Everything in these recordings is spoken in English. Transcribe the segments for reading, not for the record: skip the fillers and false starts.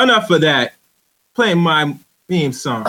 Enough of that. Play my theme song.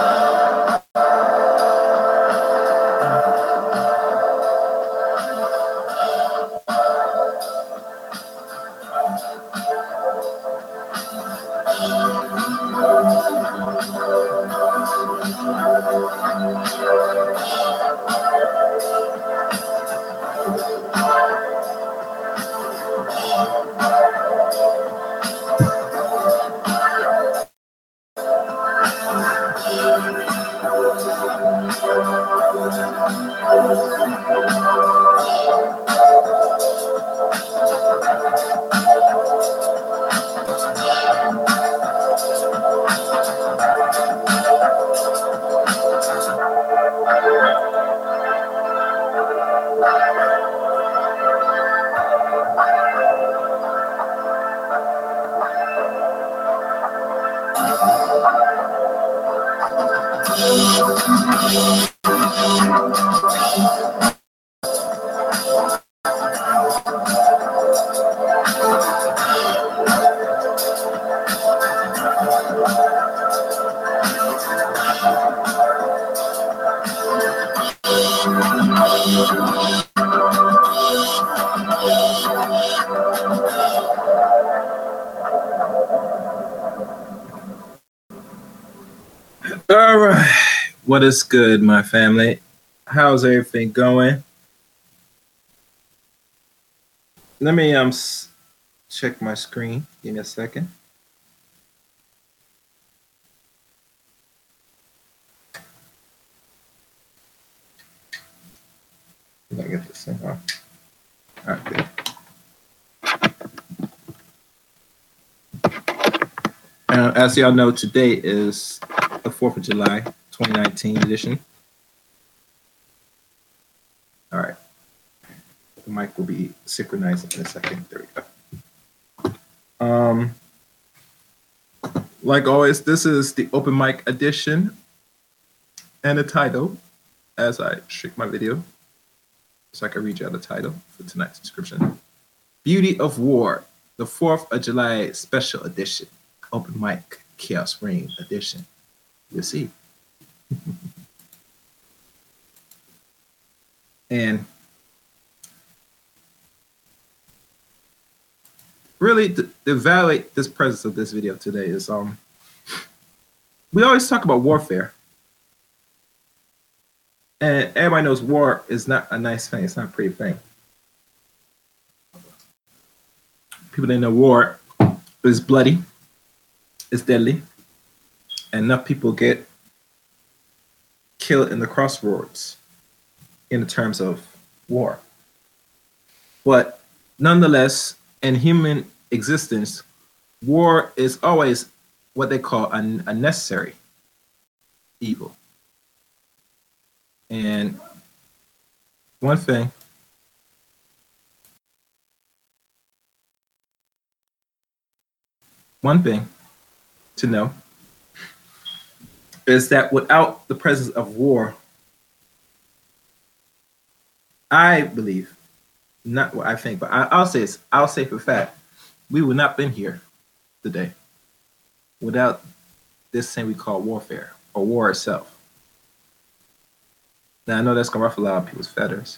What is good, my family? How's everything going? Let me check my screen. Give me a second. Did I get this thing off? All right, good. As y'all know, today is the 4th of July. 2019 edition. All right. The mic will be synchronized in a second. There we go. Like always, this is the open mic edition. And the title, as I shrink my video, so I can read you out the title for tonight's description. Beauty of War, the 4th of July special edition. Open mic, Chaos Reign edition. You'll see. And really to validate this presence of this video today is we always talk about warfare, and everybody knows war is not a nice thing. It's not a pretty thing. People didn't know war is bloody, it's deadly, and enough people get kill it in the crossroads in the terms of war. But nonetheless, in human existence, war is always what they call a necessary evil. And one thing, to know is that without the presence of war, I believe, not what I think, but I'll say this, I'll say for a fact, we would not have been here today without this thing we call warfare, or war itself. Now, I know that's going to ruffle a lot of people's feathers,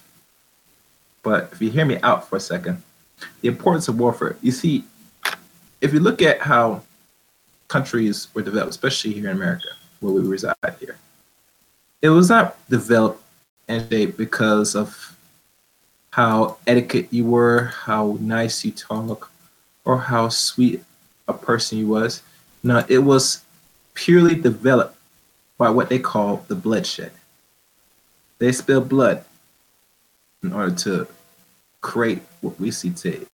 but if you hear me out for a second, the importance of warfare, you see, if you look at how countries were developed, especially here in America, where we reside here. It was not developed and shaped because of how etiquette you were, how nice you talk, or how sweet a person you was. No, it was purely developed by what they call the bloodshed. They spilled blood in order to create what we see today.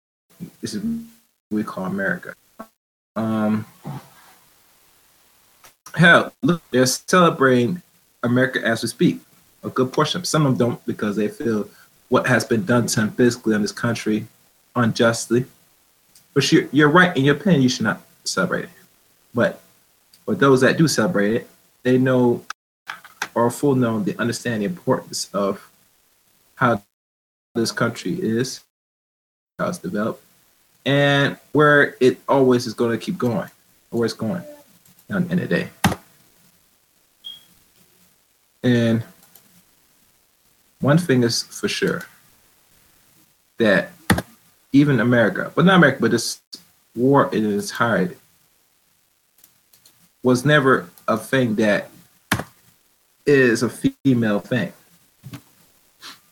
This is what we call America. Hell, look, they're celebrating America as we speak. A good portion. Some of them don't because they feel what has been done to them physically in this country unjustly. But you're right in your opinion. You should not celebrate it. But for those that do celebrate it, they know or full know they understand the importance of how this country is, how it's developed, and where it always is going to keep going, or where it's going at the end of the day. And one thing is for sure, that even America, but not America, but this war in its entirety was never a thing that is a female thing.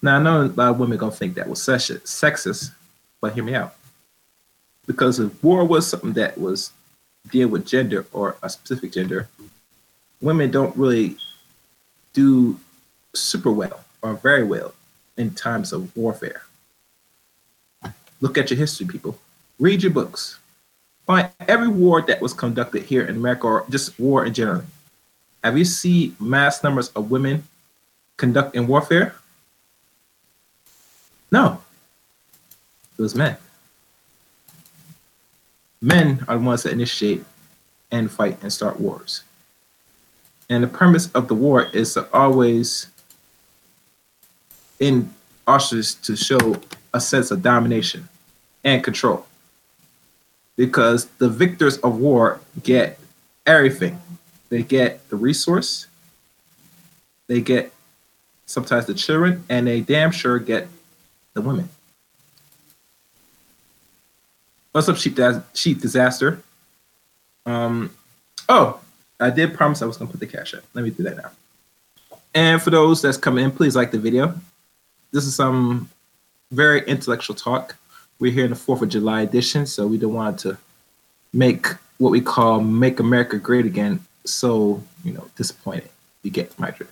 Now, I know a lot of women are going to think that was sexist, but hear me out. Because if war was something that was dealing with gender or a specific gender, women don't really do super well or very well in times of warfare. Look at your history, people. Read your books. Find every war that was conducted here in America or just war in general. Have you seen mass numbers of women conducting warfare? No. It was men. Men are the ones that initiate and fight and start wars. And the premise of the war is to always, in Auschwitz, to show a sense of domination and control. Because the victors of war get everything. They get the resource, they get sometimes the children, and they damn sure get the women. What's up, sheep disaster? Oh, I did promise I was gonna put the cash up. Let me do that now. And for those that's coming in, please like the video. This is some very intellectual talk. We're here in the 4th of July edition, so we don't want to make what we call "Make America Great Again" so, you know, disappointed. You get my drift.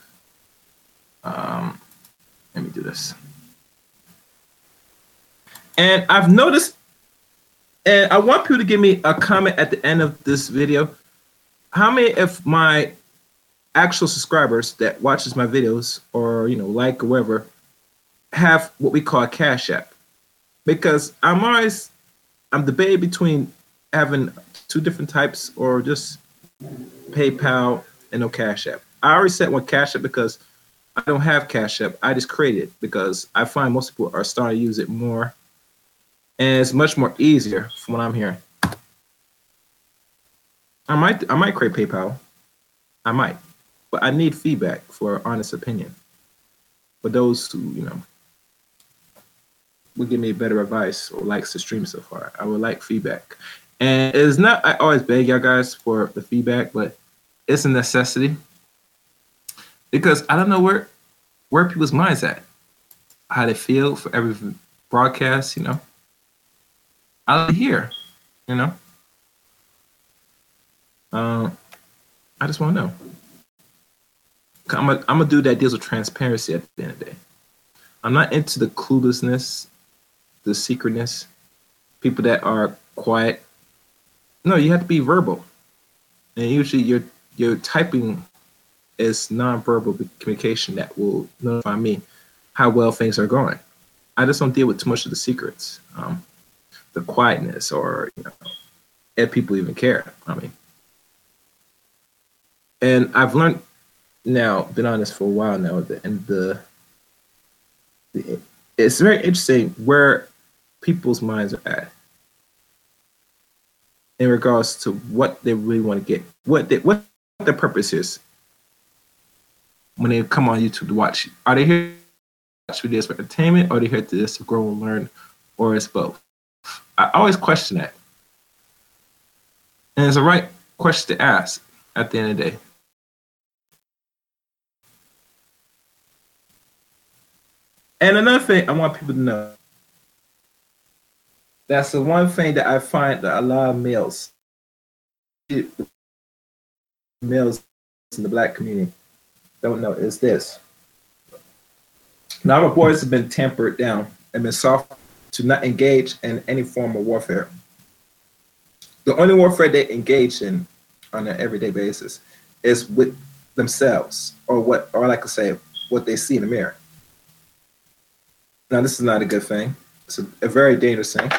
Let me do this. And I've noticed. And I want people to give me a comment at the end of this video. How many of my actual subscribers that watches my videos or, you know, like or whatever, have what we call a Cash App? Because I'm debating between having two different types or just PayPal and no Cash App. I already set one Cash App because I don't have Cash App. I just created it because I find most people are starting to use it more. And it's much more easier from what I'm hearing. I might create PayPal. I might. But I need feedback for honest opinion. For those who, you know, would give me better advice or likes the stream so far. I would like feedback. And it's not, I always beg y'all guys for the feedback, but it's a necessity. Because I don't know where people's minds at. How they feel for every broadcast, you know. I'll hear, you know. I just want to know. I'm a dude that deals with transparency at the end of the day. I'm not into the cluelessness, the secretness, people that are quiet. No, you have to be verbal, and usually your typing is nonverbal communication that will notify me how well things are going. I just don't deal with too much of the secrets. The quietness, or, you know, if people even care. I mean, and I've learned now, been on this for a while now, and it's very interesting where people's minds are at in regards to what they really want to get, what their purpose is when they come on YouTube to watch. Are they here to watch videos for entertainment, or are they here to just grow and learn, or it's both? I always question that. And it's the right question to ask at the end of the day. And another thing I want people to know, that's the one thing that I find that a lot of males in the black community don't know is this. Now, our boys have been tempered down and been softened to not engage in any form of warfare. the only warfare they engage in on an everyday basis is with themselves, or what, or I could say, what they see in the mirror. Now, this is not a good thing. It's a very dangerous thing.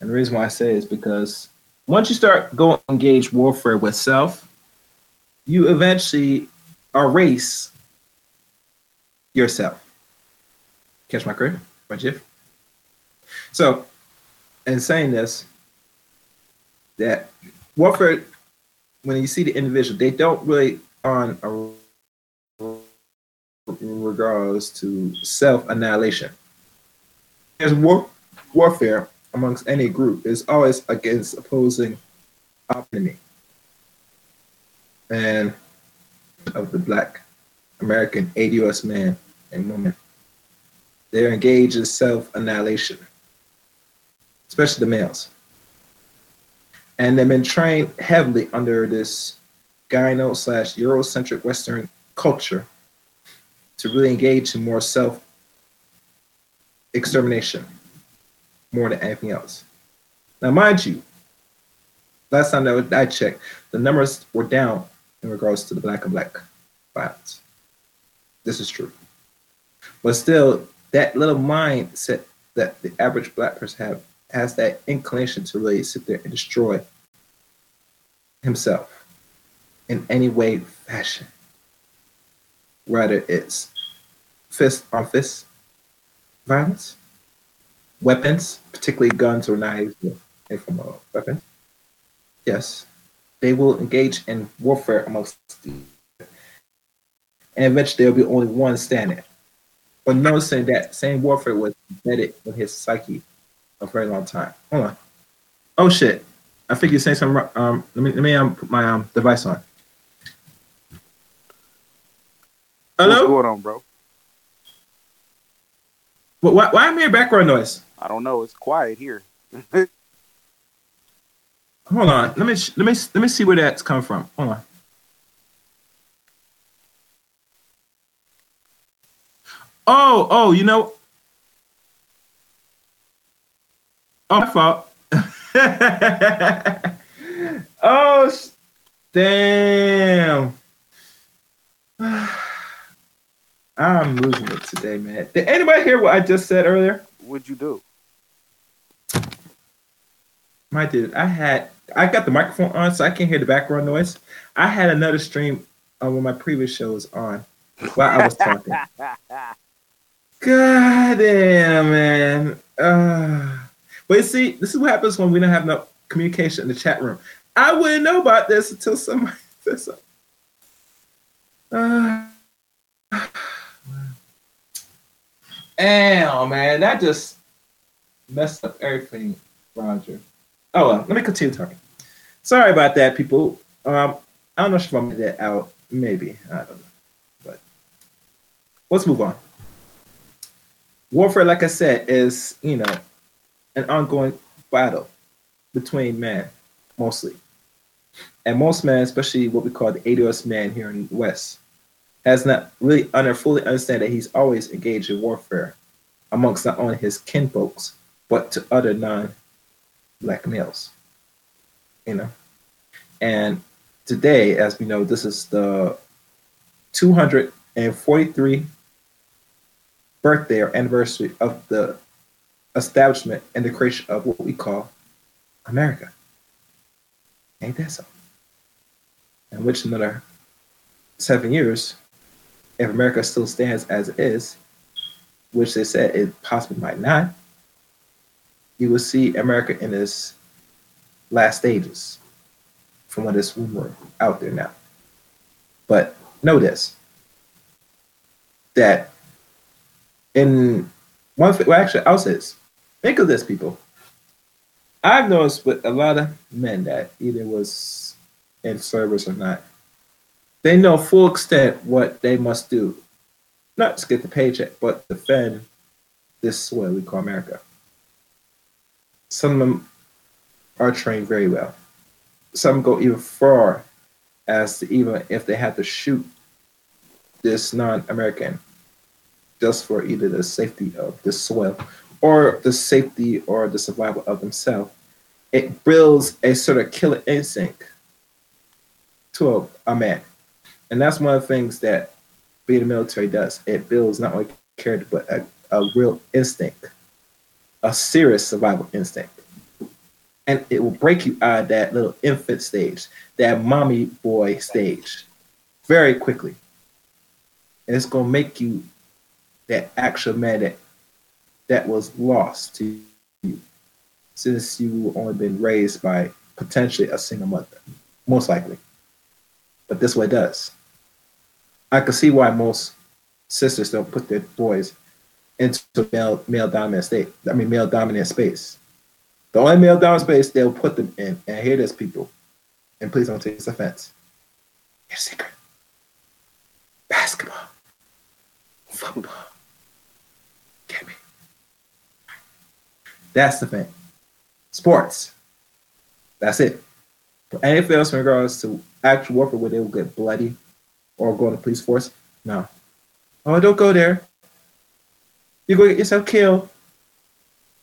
And the reason why I say it is because once you start going engage warfare with self, you eventually erase yourself. Catch my crib, my jiff. So, in saying this, that warfare, when you see the individual, they don't really on a regards to self-annihilation. There's warfare amongst any group is always against opposing enemy. And of the Black American ADOS man and woman, they're engaged in self-annihilation, especially the males. And they've been trained heavily under this gyno/Eurocentric Western culture to really engage in more self-extermination more than anything else. Now, mind you, last time that I checked, the numbers were down in regards to the Black and Black violence. This is true. But still, that little mindset that the average Black person has that inclination to really sit there and destroy himself in any way, fashion. Whether it's fist on fist violence, weapons, particularly guns or knives, any form of weapons. Yes, they will engage in warfare amongst the, and eventually there will be only one standing. But noticing that same warfare was embedded in his psyche a very long time. Hold on. Oh shit! I think you're saying something. Let me put my device on. Hello? What's going on, bro? Why am I hearing background noise? I don't know. It's quiet here. Hold on. Let me see where that's come from. Hold on. Oh, you know. Oh, my fault. Oh, damn. I'm losing it today, man. Did anybody hear what I just said earlier? What'd you do? My dude, I got the microphone on, so I can't hear the background noise. I had another stream on one of my previous shows on while I was talking. God damn, man. But you see, this is what happens when we don't have no communication in the chat room. I wouldn't know about this until somebody says something. Damn, man, that just messed up everything, Roger. Oh well, let me continue talking. Sorry about that, people. I don't know if I'm gonna get that out. Maybe, I don't know. But let's move on. Warfare, like I said, is, you know, an ongoing battle between men, mostly. And most men, especially what we call the ADOS man here in the West, has not really fully understand that he's always engaged in warfare amongst not only his kinfolks, but to other non-Black males, you know? And today, as we know, this is the 243 birthday or anniversary of the establishment and the creation of what we call America. Ain't that so? In which another 7 years, if America still stands as it is, which they said it possibly might not, you will see America in its last stages from what is rumored out there now. But notice that in one thing, well, actually, I'll say this. Think of this, people. I've noticed with a lot of men that either was in service or not, they know full extent what they must do. Not just get the paycheck, but defend this soil we call America. Some of them are trained very well. Some go even far as to even if they had to shoot this non-American just for either the safety of this soil or the safety or the survival of themselves, it builds a sort of killer instinct to a man. And that's one of the things that being the military does. It builds not only character, but a real instinct, a serious survival instinct. And it will break you out of that little infant stage, that mommy boy stage, very quickly. And it's gonna make you that actual man that was lost to you since you only been raised by potentially a single mother, most likely. But this is what it does. I can see why most sisters don't put their boys into male dominant space. The only male dominant space they'll put them in, and hear this, people, and please don't take this offense. Your secret. Basketball. Football. Get me. That's the thing. Sports. That's it. For anything else in regards to actual warfare where they will get bloody or go to the police force, no. Oh, don't go there. You're going to get yourself killed.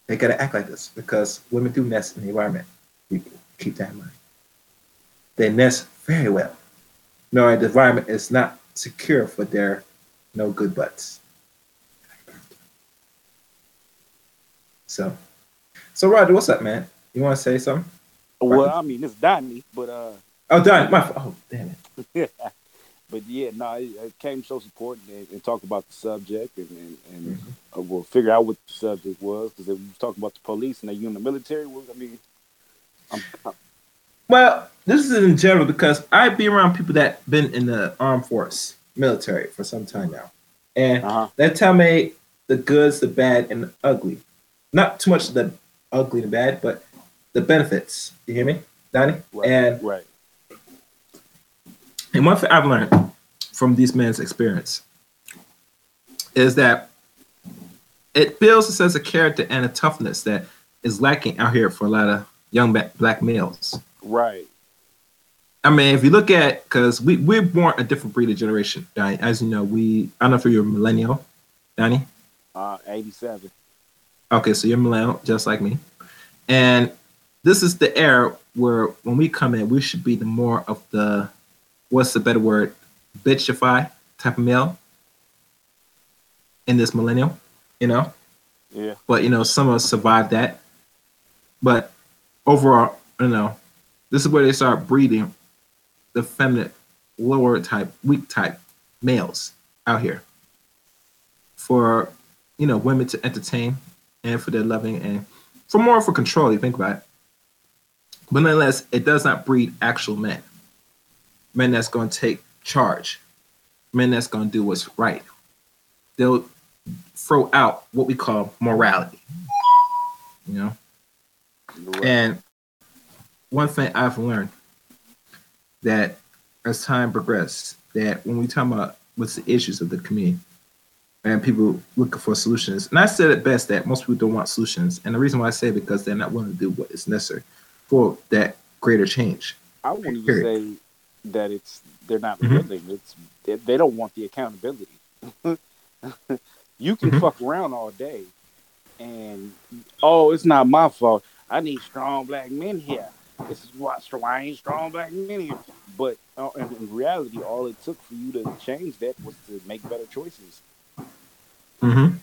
They gotta act like this because women do nest in the environment. People, keep that in mind. They nest very well. No, the environment is not secure for their no good butts. So Roger, what's up, man? You want to say something? Well, I mean, it's Donnie, but Donnie, my fault. Oh, damn it. But yeah, no, it came to show support and talk about the subject and mm-hmm. We'll figure out what the subject was because if we was talking about the police and they in the military, I mean, well, this is in general because I be around people that been in the armed force, military for some time now, and they tell me the goods, the bad, and the ugly. Not too much the ugly and the bad, but the benefits. You hear me, Donnie? Right. Right. And one thing I've learned from these men's experience is that it builds a sense of character and a toughness that is lacking out here for a lot of young black males. Right. I mean, if you look at, because we're born a different breed of generation, Donnie. As you know, I don't know if you're a millennial, Donnie. 87. Okay, so you're a millennial, just like me. And this is the era where when we come in, we should be the more of the, what's the better word, bitchify type of male in this millennial, you know? Yeah. But, you know, some of us survived that. But overall, you know, this is where they start breeding the feminine, lower type, weak type males out here for, you know, women to entertain and for their loving and for control, you think about it. But nonetheless, it does not breed actual men. Men that's going to take charge. Men that's going to do what's right. They'll throw out what we call morality. You know? Right. And one thing I've learned that as time progressed, that when we talk about what's the issues of the community and people looking for solutions, and I said it best that most people don't want solutions. And the reason why I say it because they're not willing to do what is necessary for that greater change. I wouldn't even say that they're not willing. Mm-hmm. They don't want the accountability. You can fuck around all day, and it's not my fault. I need strong black men here. This is why I ain't strong black men here. But in reality, all it took for you to change that was to make better choices. Mm-hmm.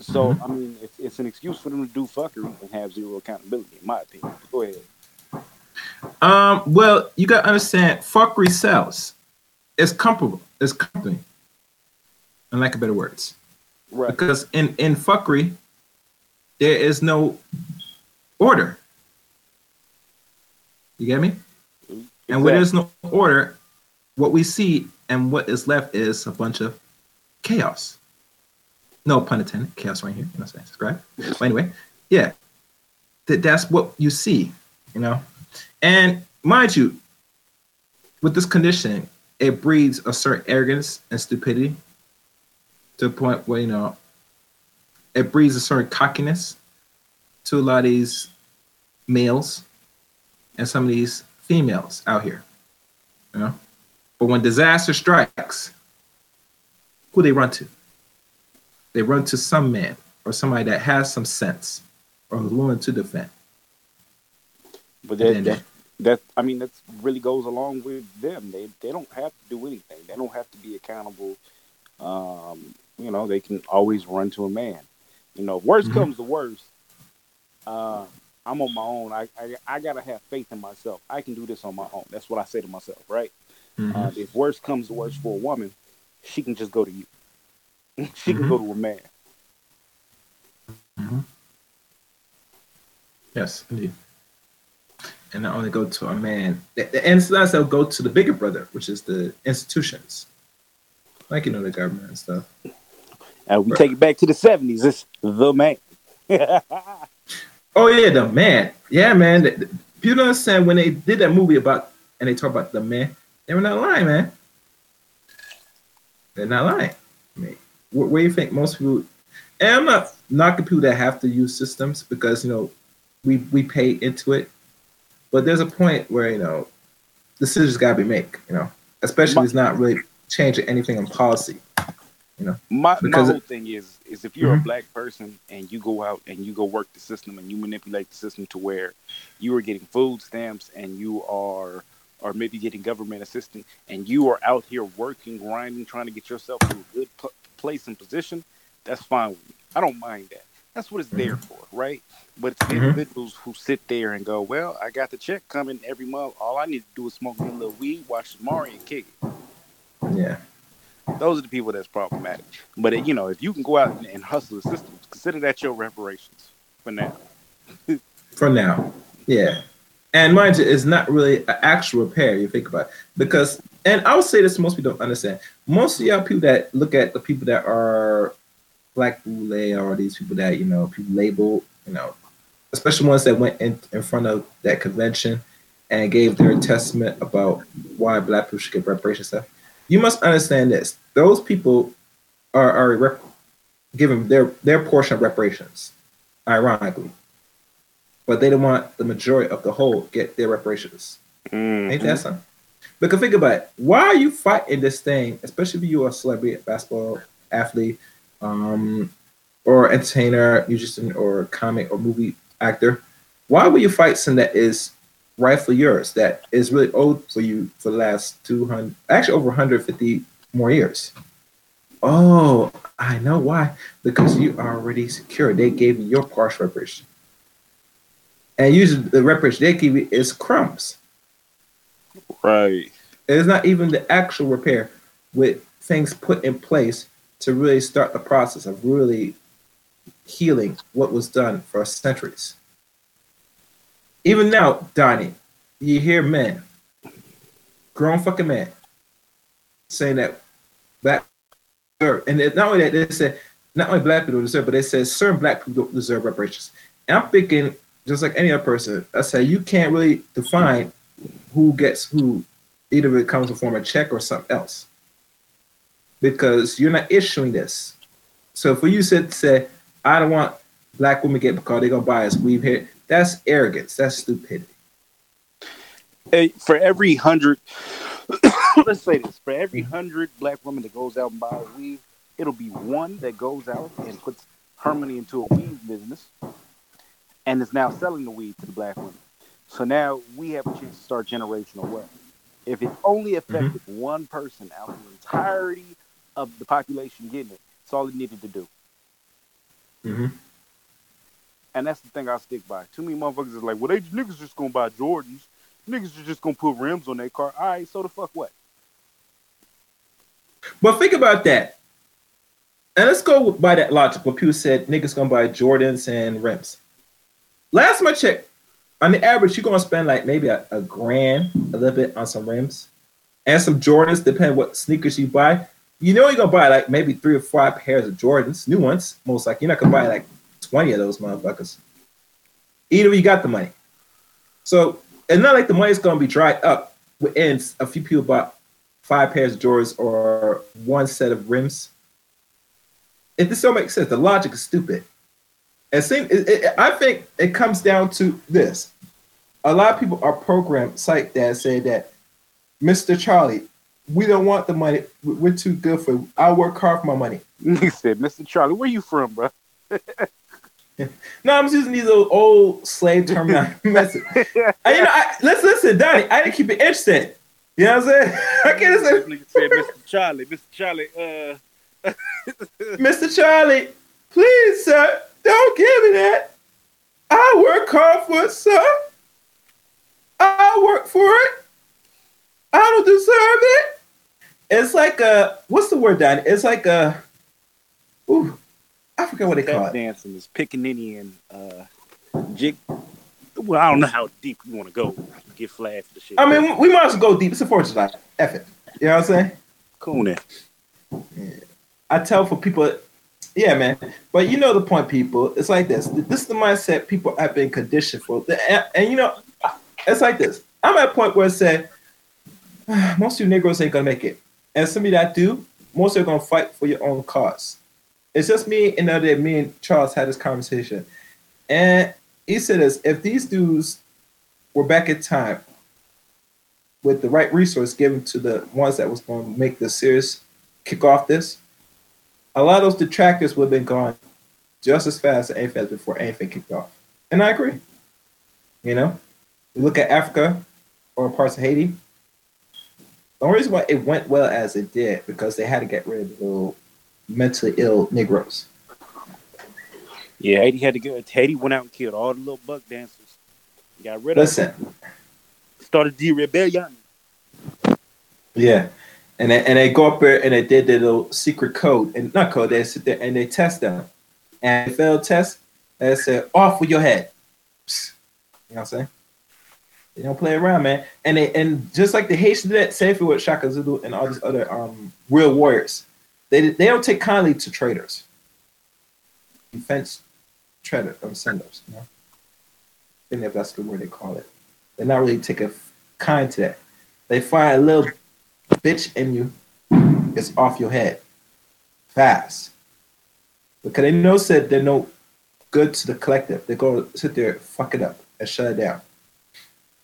So I mean, it's an excuse for them to do fuckery and have zero accountability, in my opinion. Go ahead. Well, you gotta understand, fuckery sells. It's comparable. It's company. I lack of better words. Right. Because in fuckery, there is no order. You get me? Exactly. And where there's no order, what we see and what is left is a bunch of chaos. No pun intended. Chaos right here. You know what I'm saying? Subscribe. But anyway, yeah. That's what you see, you know? And mind you, with this condition, it breeds a certain arrogance and stupidity to a point where, you know, it breeds a certain cockiness to a lot of these males and some of these females out here, you know? But when disaster strikes, who they run to? They run to some man or somebody that has some sense or is willing to defend. But that really goes along with them. They don't have to do anything. They don't have to be accountable. They can always run to a man. Worst comes to worst. I'm on my own. I got to have faith in myself. I can do this on my own. That's what I say to myself, right? Mm-hmm. If worst comes to worst for a woman, she can just go to you. She can go to a man. Mm-hmm. Yes, indeed. And not only go to a man. And sometimes they'll go to the bigger brother, which is the institutions. Like, the government and stuff. And we take it back to the 70s. It's the man. Oh, yeah, the man. Yeah, man. People don't understand when they did that movie and they talk about the man, they were not lying, man. They're not lying. I mean, where do you think most people... And I'm not knocking people that have to use systems because, we pay into it. But there's a point where, decisions got to be made, Especially if it's not really changing anything in policy, My whole thing is if you're a black person and you go out and you go work the system and you manipulate the system to where you are getting food stamps and you are... or maybe getting government assistance, and you are out here working, grinding, trying to get yourself to a good place and position, that's fine with me. I don't mind that. That's what it's there for, right? But it's the individuals who sit there and go, well, I got the check coming every month. All I need to do is smoke a little weed, watch Mari, and kick it. Yeah. Those are the people that's problematic. But, if you can go out and hustle the system, consider that your reparations for now. For now, yeah. And mind you, it's not really an actual repair, you think about it. Because, and I would say this, most people don't understand. Most of y'all people that look at the people that are black boule or these people that, people labeled, especially ones that went in front of that convention and gave their testament about why black people should get reparations stuff. You must understand this. Those people are giving their portion of reparations, ironically. But they don't want the majority of the whole get their reparations. Mm-hmm. Ain't that something? Because think about it. Why are you fighting this thing, especially if you are a celebrity, basketball athlete, or entertainer, musician, or comic, or movie actor? Why would you fight something that is rightfully yours, that is really owed for you for the last 200, actually over 150 more years? Oh, I know why. Because you are already secured. They gave you your partial reparation. And usually the reparation they give you is crumbs. Right. It's not even the actual repair with things put in place to really start the process of really healing what was done for centuries. Even now, Donnie, you hear men, grown fucking men, saying that black people deserve, and not only that, they said, not only black people deserve, but they said certain black people don't deserve reparations. And I'm thinking, just like any other person, I say you can't really define who gets who, either it comes in form of check or something else, because you're not issuing this. So for you to say, I don't want black women get because they're gonna buy us weave here, that's arrogance, that's stupidity. Hey, for every 100, let's say this: for every 100 black women that goes out and buys weave, it'll be one that goes out and puts her money into a weave business. And is now selling the weed to the black women. So now we have a chance to start generational wealth. If it only affected one person out of the entirety of the population getting it, it's all it needed to do. Mm-hmm. And that's the thing I stick by. Too many motherfuckers is like, well, they niggas just gonna buy Jordans. Niggas are just gonna put rims on their car. All right, so the fuck what? But think about that. And let's go by that logic. What people said, niggas gonna buy Jordans and rims. Last time I checked, on the average, you're going to spend like maybe a grand, a little bit on some rims and some Jordans, depending on what sneakers you buy. You're going to buy like maybe 3 or 5 pairs of Jordans, new ones, most likely. You're not going to buy like 20 of those motherfuckers. Either way, you got the money. So it's not like the money's going to be dried up within a few people bought 5 pairs of Jordans or one set of rims. If this don't make sense, the logic is stupid. I think it comes down to this. A lot of people are programmed like that, say that, Mr. Charlie, we don't want the money. We're too good for it. I'll work hard for my money. He said, Mr. Charlie, where you from, bro? No, I'm just using these old slave terminology. Listen, Donnie, I didn't keep it interesting. You know what I'm saying? I can't just say, Mr. Charlie. Mr. Charlie, please, sir, don't give me that. I work hard for it, sir. I work for it. I don't deserve it. It's like a, what's the word, Donnie? It's like a, ooh, I forgot what they call it. Dancing is Piccaninian jig. Well, I don't know how deep you want to go. Get flagged for the shit. I mean, we might as well go deep. It's a 4th of July. F it. You know what I'm saying? Cool, then. Yeah. I tell for people, yeah, man. But you know the point, people. It's like this. This is the mindset people have been conditioned for. And you know, it's like this. I'm at a point where I said, most of you Negroes ain't going to make it. And some of you that do, most of you are going to fight for your own cause. It's just me and the other day, me and Charles had this conversation. And he said this, if these dudes were back in time with the right resource given to the ones that was going to make the serious kick off this, a lot of those detractors would have been gone just as fast as anything before anything kicked off. And I agree. You know, you look at Africa or parts of Haiti, the only reason why it went well as it did, because they had to get rid of the little mentally ill Negroes. Yeah, Haiti went out and killed all the little buck dancers. Got rid of them. Started the rebellion. Yeah. And they go up there and they did their little secret code. And not code, they sit there and they test them. And they failed test, and they said, off with your head. Psst. You know what I'm saying? They don't play around, man. And just like the Haitians did that, same thing with Shaka Zulu and all these other real warriors. They don't take kindly to traitors. Defense traitors, senders, you know? I think that's the word they call it. They're not really taking kind to that. They find a little bitch in you, it's off your head. Fast. Because they know said they're no good to the collective. They're going to sit there, fuck it up, and shut it down.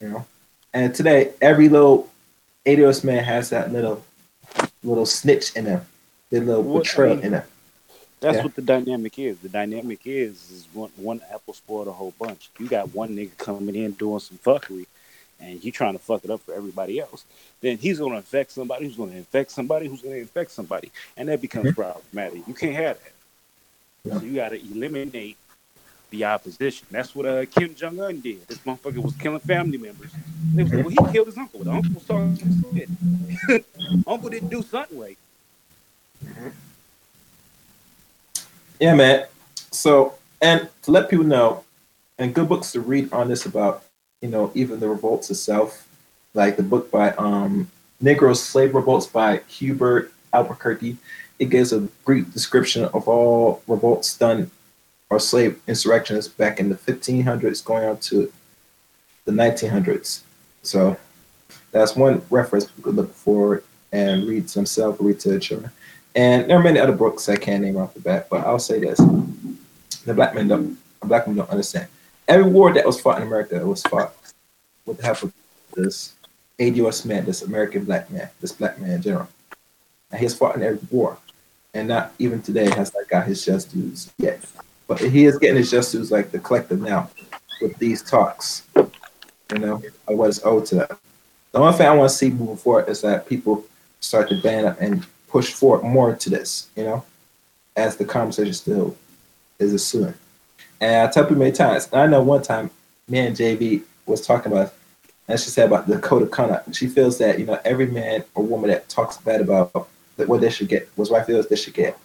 You know? And today, every little 80-year-old man has that little snitch in them. Their little betrayal in them. That's what the dynamic is. The dynamic is one apple spoiled a whole bunch. You got one nigga coming in doing some fuckery, and you trying to fuck it up for everybody else. Then he's going to infect somebody who's going to infect somebody who's going to infect somebody. And that becomes problematic. You can't have that. Yeah. So you got to eliminate the opposition. That's what Kim Jong-un did. This motherfucker was killing family members. They was like, well, he killed his uncle. The uncle was talking shit. Uncle didn't do something right. Mm-hmm. Yeah, man. So, and to let people know, and good books to read on this about, you know, even the revolts itself, like the book by Negro Slave Revolts by Hubert Aptheker. It gives a brief description of all revolts done or slave insurrections back in the 1500s going on to the 1900s. So that's one reference we could look for and read to themselves or read to their children. And there are many other books I can't name off the bat, but I'll say this. The black men don't understand. Every war that was fought in America was fought with the help of this ADOS man, this American black man, this black man in general. And he's fought in every war. And not even today has that got his just dues yet. But he is getting his just dues like the collective now with these talks, you know, of what is owed to them. The only thing I want to see moving forward is that people start to band up and push forward more to this, you know, as the conversation still is ensuing. And I tell people many times, and I know one time me and JV was talking about, and she said about the code of conduct. She feels that, you know, every man or woman that talks bad about that what they should get, what I feel is they should get,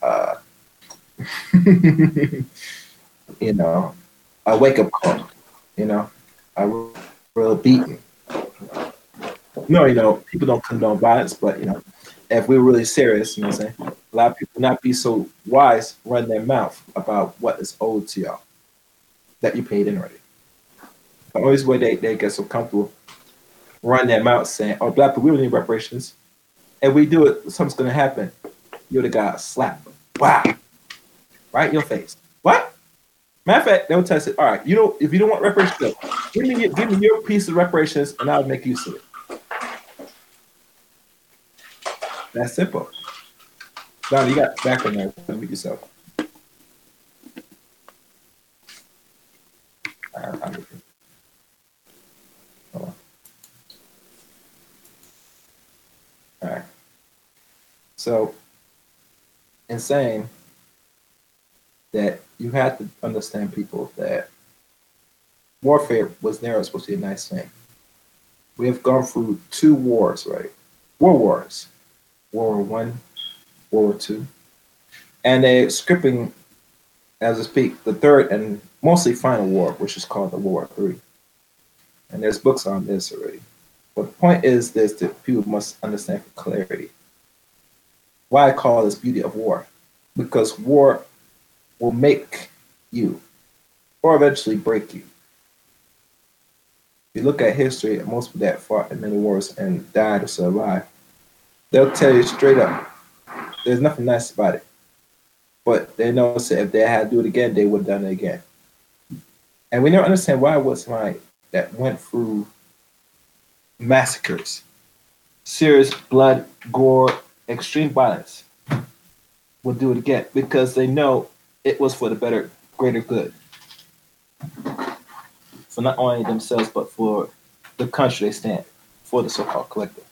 you know, a wake-up call, you know, a real beating. No, you know, people don't condone violence, but, you know, if we're really serious, you know what I'm saying? A lot of people not be so wise, run their mouth about what is owed to y'all that you paid in already. The only way they get so comfortable, run their mouth saying, oh, black people, we don't need reparations. If we do it, something's going to happen. You're the guy, slap. Wow. Right in your face. What? Matter of fact, they'll tell us, all right, you know, if you don't want reparations, give me your piece of reparations and I'll make use of it. That's simple. Don, you got back on there. Don't beat yourself. chiropractor. Hold on. All right. So, in saying that you have to understand, people, that warfare was never supposed to be a nice thing. We have gone through two wars, right? World wars. World War I, World War II. And they're scripting, as I speak, the third and mostly final war, which is called the World War III. And there's books on this already. But the point is this, that people must understand for clarity. Why I call this beauty of war? Because war will make you or eventually break you. If you look at history, and most people that fought in many wars and died or survived, they'll tell you straight up, there's nothing nice about it. But they know that if they had to do it again, they would have done it again. And we don't understand why it was somebody that went through massacres, serious blood, gore, extreme violence, would do it again, because they know it was for the better, greater good. For not only themselves, but for the country they stand, for the so-called collective.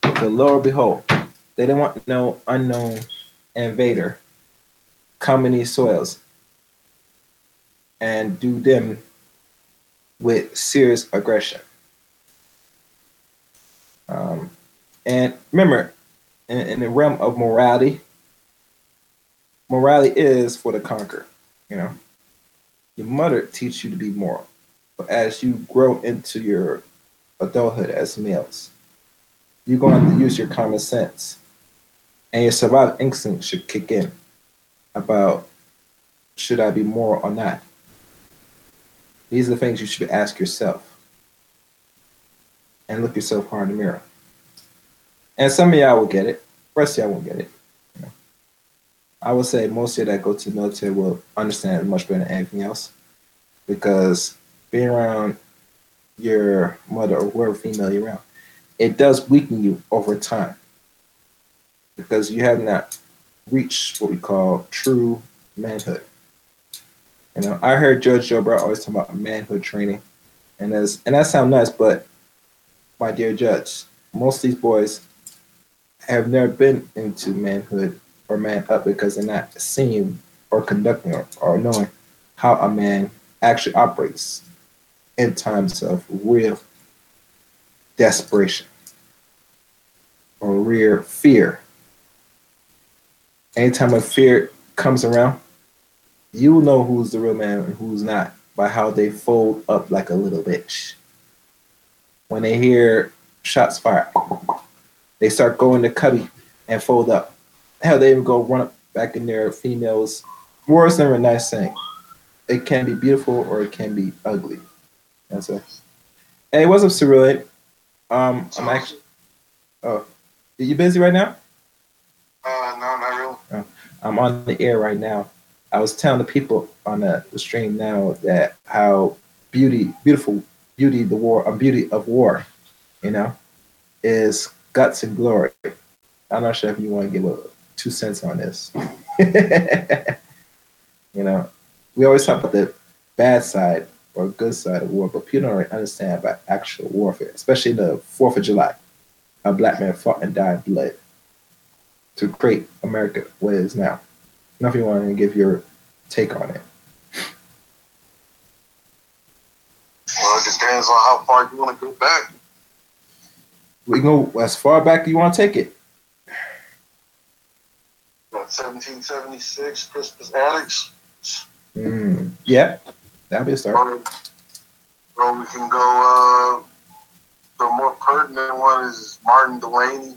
But lo and behold, they didn't want no unknown invader come in these soils and do them with serious aggression. And remember, in the realm of morality, morality is for the conqueror, you know. Your mother teaches you to be moral, but as you grow into your adulthood as males, you're going to use your common sense, and your survival instinct should kick in about, should I be moral or not? These are the things you should ask yourself and look yourself hard in the mirror. And some of y'all will get it. The rest of y'all won't get it. You know? I would say most of you that go to the military will understand it much better than anything else, because being around your mother or whoever female you're around, it does weaken you over time, because you have not reached what we call true manhood. You know, I heard Judge Joe Brown always talking about manhood training, and that sounds nice, but my dear Judge, most of these boys have never been into manhood or man up, because they're not seeing or conducting or knowing how a man actually operates in times of real desperation or real fear. Anytime a fear comes around, you will know who's the real man and who's not by how they fold up like a little bitch. When they hear shots fired, they start going to cubby and fold up. Hell, they even go run up back in their females. War is never a nice thing. It can be beautiful or it can be ugly. That's it. Hey, what's up, Cyril? I'm actually. Oh, are you busy right now? No, not really. Oh, I'm on the air right now. I was telling the people on the stream now that how beauty of war, you know, is guts and glory. I'm not sure if you want to give a 2 cents on this. You know, we always talk about the bad side or good side of war, but people don't really understand about actual warfare, especially the 4th of July. A black man fought and died blood to create America what it is now. Nothing you want to give your take on it. Well, it depends on how far you want to go back. We go as far back you want to take it. 1776, Crispus Attucks. Yeah, that'd be a start. Or we can go, the more pertinent one is Martin Delaney,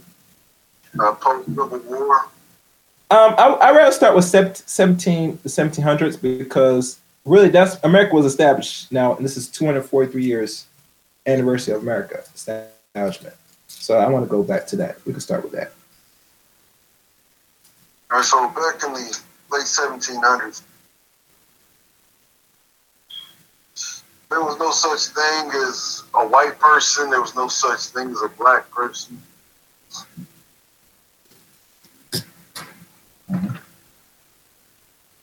post-Civil War. I'd rather start with 1700s, because really that's America was established now, and this is 243 years anniversary of America establishment. So I want to go back to that. We can start with that. All right, so back in the late 1700s, there was no such thing as a white person. There was no such thing as a black person.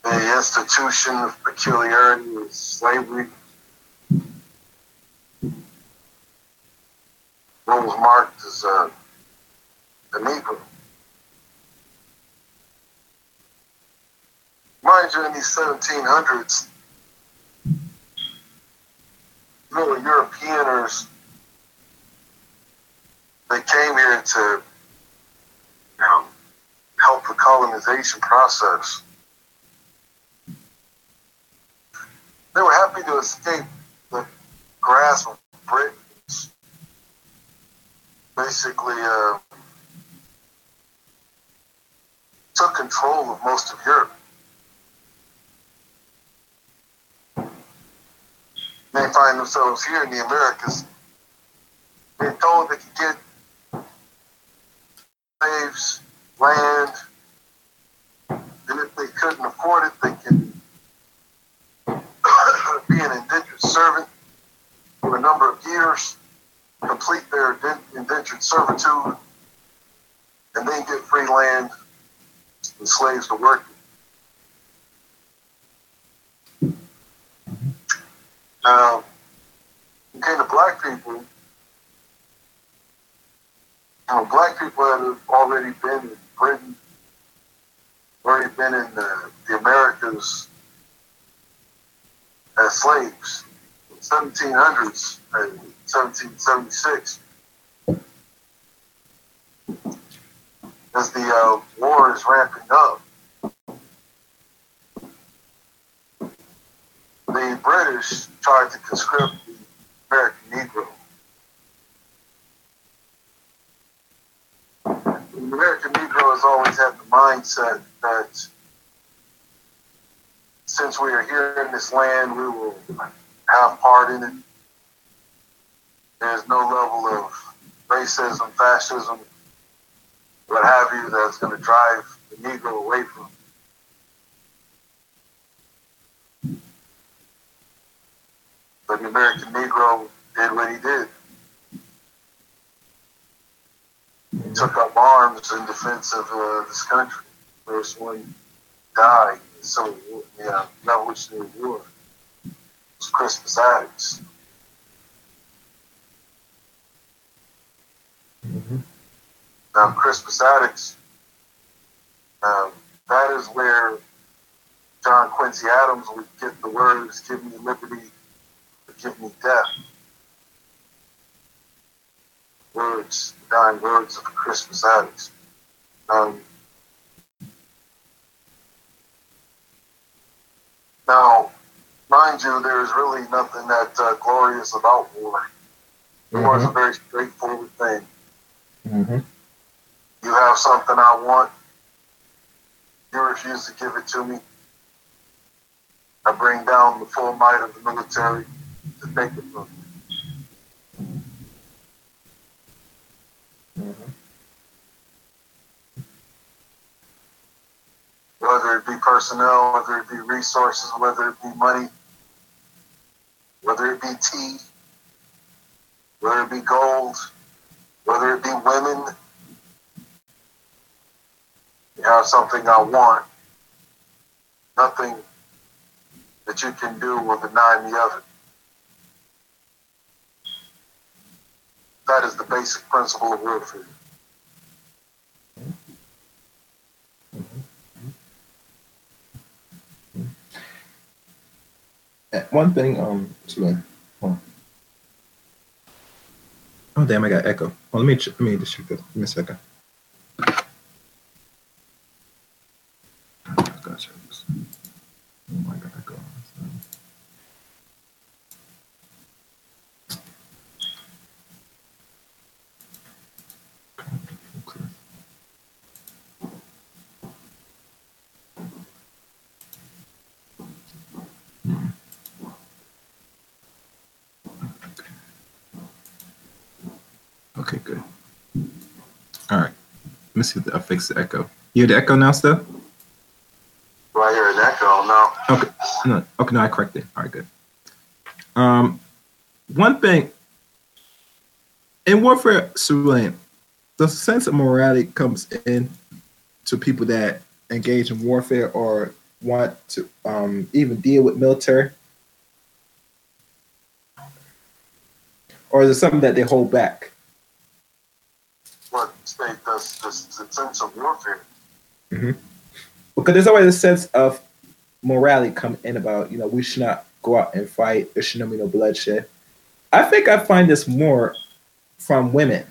The institution of peculiarity was slavery. room was marked as a Negro. Mind you, in these 1700s, little Europeaners, they came here to, you know, help the colonization process. They were happy to escape the grasp of Britain's basically took control of most of Europe. They find themselves here in the Americas being told they could get slaves, land, and if they couldn't afford it, they could be an indentured servant for a number of years, complete their indentured servitude, and then get free land and slaves to work. Okay, the black people, you know, black people had already been in Britain, already been in the Americas as slaves in the 1700s, 1776, as the war is ramping up. The British tried to conscript the American Negro. The American Negro has always had the mindset that since we are here in this land, we will have part in it. There's no level of racism, fascism, what have you, that's going to drive the Negro away from it. But the American Negro did what he did. He took up arms in defense of this country. First one died in the Civil War, the Revolutionary War. It was Crispus Attucks. Mm-hmm. Now, Crispus Attucks, that is where John Quincy Adams would get the words, "Give me liberty, give me death." Words, the dying words of Crispus Attucks. Now, mind you, there is really nothing that glorious about war. Mm-hmm. War is a very straightforward thing. Mm-hmm. You have something I want. You refuse to give it to me. I bring down the full might of the military to take it from you. Mm-hmm. Whether it be personnel, whether it be resources, whether it be money, whether it be tea, whether it be gold, whether it be women, you have something I want. Nothing that you can do will deny me of it. That is the basic principle of warfare. One thing, oh damn, I got echo. Well, let me just shoot that. Give me a second. Oh gosh, I got echo. Okay, good. All right. Let me see if I fix the echo. You hear the echo now, Steph? Do I hear an echo? No. Okay. No, I corrected it. All right, good. One thing, in warfare, the sense of morality comes in to people that engage in warfare or want to even deal with military. Or is it something that they hold back? state this sense of warfare. Mm-hmm. Because there's always a sense of morality come in about, we should not go out and fight. There should not be no bloodshed. I think I find this more from women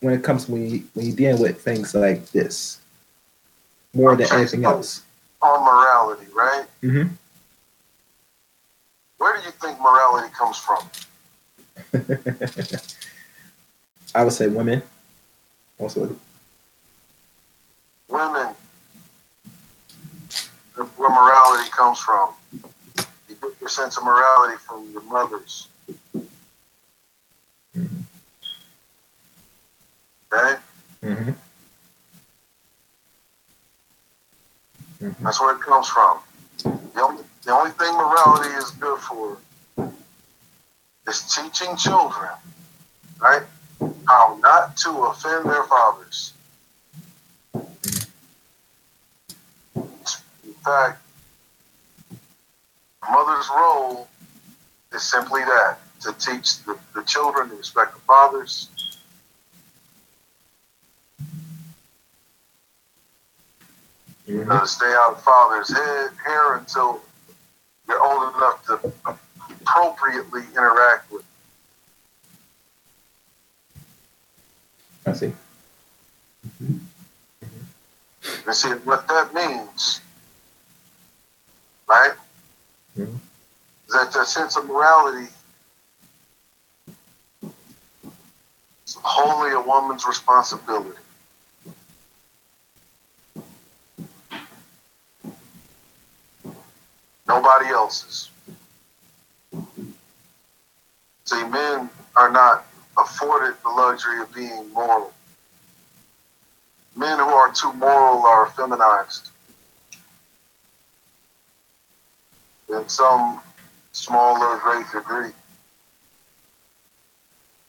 when it comes when you deal with things like this, more than anything else. On morality, right? Mm-hmm. Where do you think morality comes from? I would say women. Also, women. Where morality comes from. You get your sense of morality from your mothers. Mm-hmm. Right? Mm-hmm. Mm-hmm. That's where it comes from. The only thing morality is good for is teaching children, right, how not to offend their fathers. In fact, a mother's role is simply that, to teach the children to respect the fathers. You know, stay out of father's hair until you're old enough to appropriately interact with. I see. Mm-hmm. Mm-hmm. And see what that means, right? Mm-hmm. Is that the sense of morality is wholly a woman's responsibility. Nobody else's. See, men are not afforded the luxury of being moral. Men who are too moral are feminized. In some small or great degree.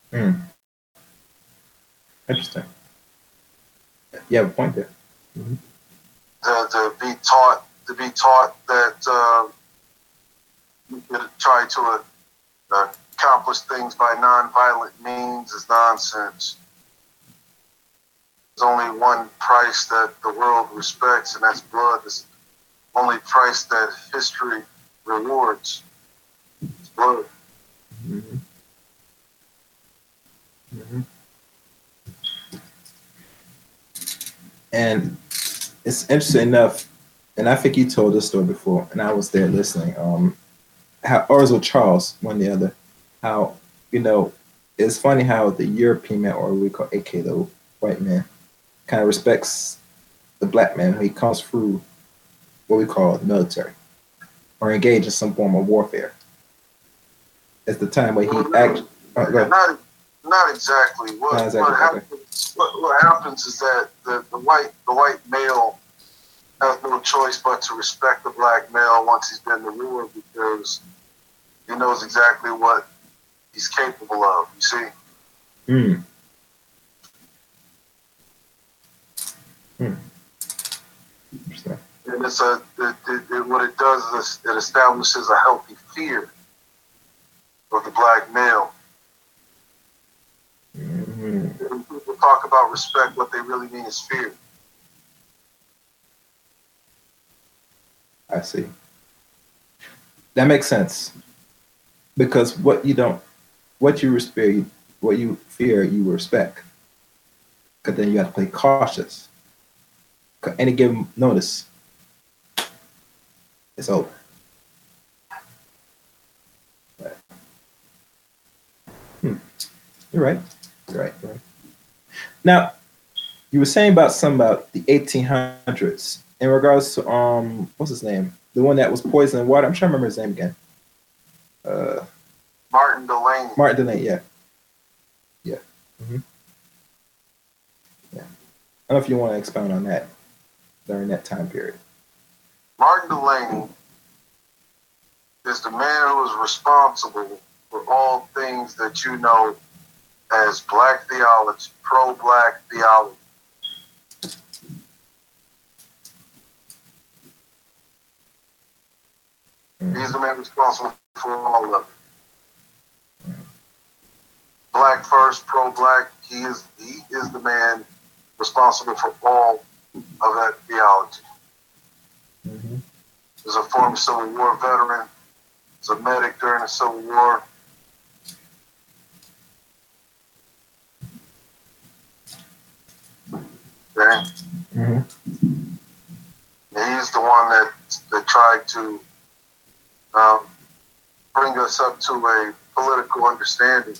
Hmm. Interesting. You have a point there. Mm-hmm. To be taught that you could try to accomplish things by nonviolent means is nonsense. There's only one price that the world respects, and that's blood. It's the only price that history rewards is blood. Mm-hmm. Mm-hmm. And it's interesting enough. And I think you told this story before, and I was there listening. How ours with Charles, one the other, how it's funny how the European man, or we call AK the white man, kind of respects the black man when he comes through what we call the military or engage in some form of warfare. At the time where he actually not exactly. What happens is that the white male has no choice but to respect the black male once he's been the ruler, because he knows exactly what he's capable of, you see? Mm. Mm. Interesting. And what it does is it establishes a healthy fear of the black male. Mm-hmm. When people talk about respect, what they really mean is fear. I see. That makes sense, because what you fear, you respect. Because then you have to play cautious. Any given notice, it's over. Right. You're right. Now, you were saying about the 1800s. In regards to what's his name? The one that was poisoning water. I'm trying to remember his name again. Martin Delaney. Martin Delaney, yeah. Yeah. Mm-hmm. Yeah. I don't know if you want to expound on that during that time period. Martin Delaney is the man who is responsible for all things that you know as black theology, pro-black theology. He's the man responsible for all of it. Black first, pro-black. He is the man responsible for all of that theology. Mm-hmm. As a former Civil War veteran, as a medic during the Civil War. Okay? Mm-hmm. He's the one that tried to bring us up to a political understanding,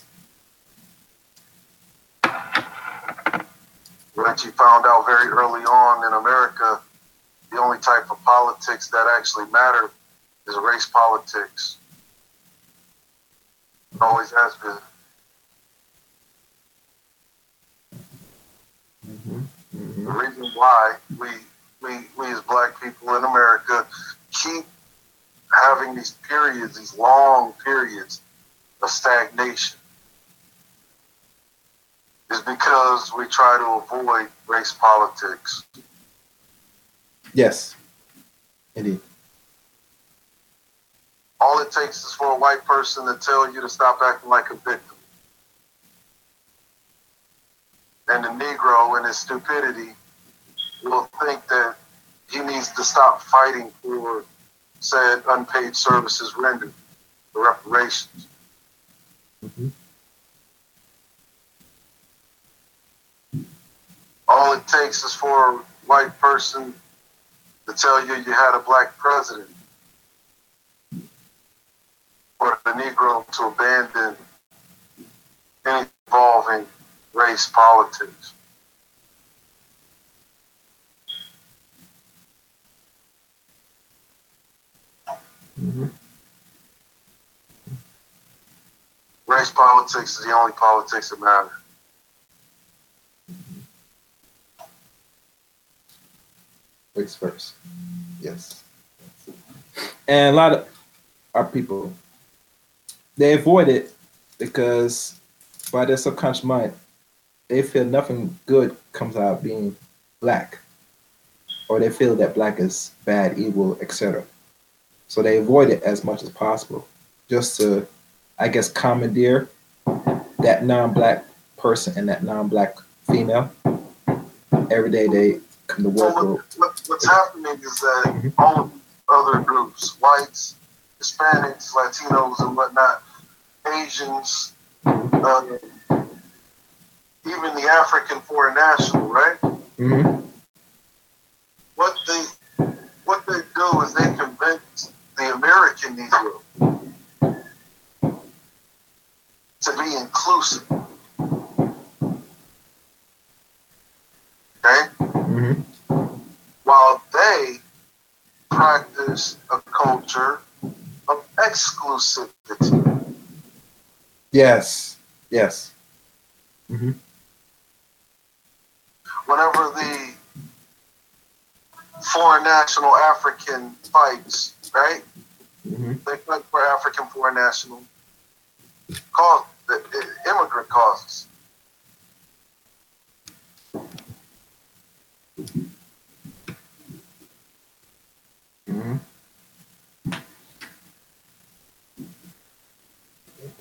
which he found out very early on in America, the only type of politics that actually mattered is race politics. It always has been. Mm-hmm. Mm-hmm. The reason why we as black people in America keep having these periods, these long periods of stagnation, is because we try to avoid race politics. Yes, indeed. All it takes is for a white person to tell you to stop acting like a victim. And the Negro, in his stupidity, will think that he needs to stop fighting for said unpaid services rendered, the reparations. Mm-hmm. All it takes is for a white person to tell you you had a black president, for the Negro to abandon any involving race politics. Mm-hmm. Race politics is the only politics that matters. Race first, yes. And a lot of our people, they avoid it because by their subconscious mind, they feel nothing good comes out of being black, or they feel that black is bad, evil, etc. So they avoid it as much as possible, just to, I guess, commandeer that non-black person and that non-black female. Every day they come to work. So what's happening is that mm-hmm. all other groups, whites, Hispanics, Latinos, and whatnot, Asians, even the African foreign national, right? Mm-hmm. What they do is they convince the American Negro to be inclusive. Okay? Mm-hmm. While they practice a culture of exclusivity. Yes, yes. Mm-hmm. Whenever the foreign national African fights, right? Mm-hmm. They fight for African foreign national cause, immigrant causes. Mm-hmm.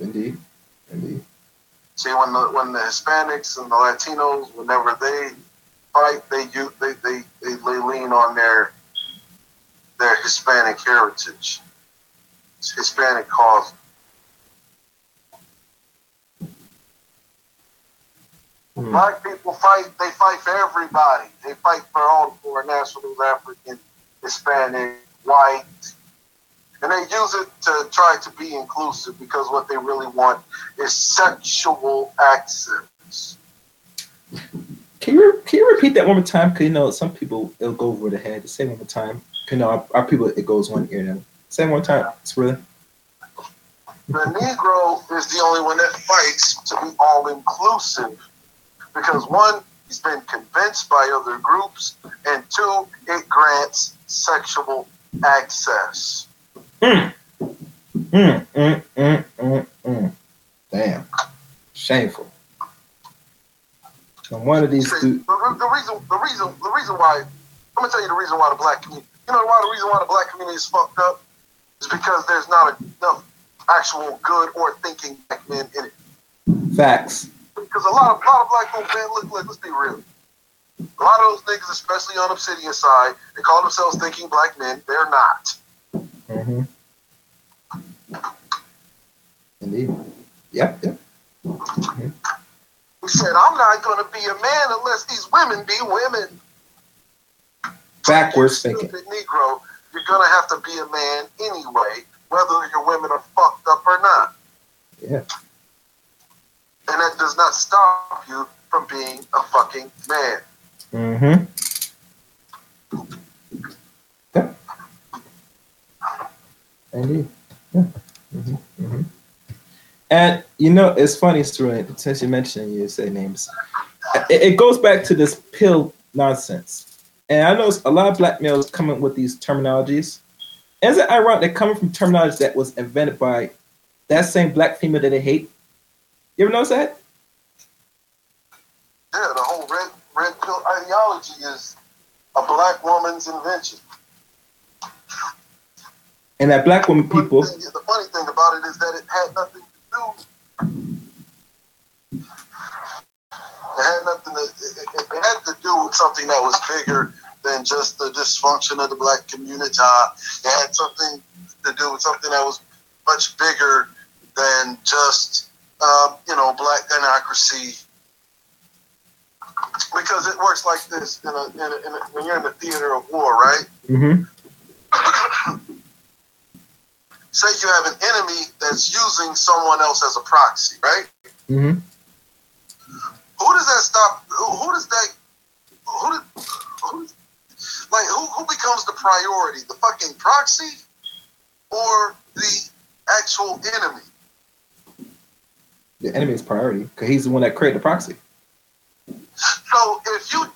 Indeed, indeed. See, when the Hispanics and the Latinos, whenever they fight, they lean on their Hispanic heritage, Hispanic cause. Mm-hmm. Black people fight. They fight for everybody. They fight for all the foreign nationals, African, Hispanic, white, and they use it to try to be inclusive because what they really want is sexual access. Can you repeat that one more time? Because, you know, some people, it'll go over the head. Say it one more time. You know, our people, it goes one ear now. Say it one more time. It's really. The Negro is the only one that fights to be all-inclusive because, one, he's been convinced by other groups, and two, it grants sexual access. Damn. Shameful. And one of these the reason why, I'm gonna tell you the reason why the black community, you know why the reason why the black community is fucked up is because there's not enough actual good or thinking black men in it. Facts. Because a lot of black men, look, let's be real. A lot of those niggas, especially on Obsidian side, they call themselves thinking black men. They're not. Mm-hmm. Indeed. Yep. Mm-hmm. He said, I'm not going to be a man unless these women be women. Backwards thinking. Stupid Negro, you're going to have to be a man anyway, whether your women are fucked up or not. Yeah. And that does not stop you from being a fucking man. Mm-hmm. Yeah. Indeed. Yeah. Mm-hmm. Mm-hmm. And, you know, it's funny, Stuart, since you mentioned you say names, it goes back to this pill nonsense. And I know a lot of black males come up with these terminologies. Is it ironic they're coming from terminology that was invented by that same black female that they hate? You ever notice that? Yeah, the whole red pill ideology is a black woman's invention. And that black woman people... The funny thing about it is that it had nothing It had to do with something that was bigger than just the dysfunction of the black community. It had something to do with something that was much bigger than just, black anarchy. Because it works like this when you're in the theater of war, right? Mm-hmm. Say you have an enemy that's using someone else as a proxy, right? Mm-hmm. Who becomes the priority? The fucking proxy or the actual enemy? The enemy is priority because he's the one that created the proxy. So if you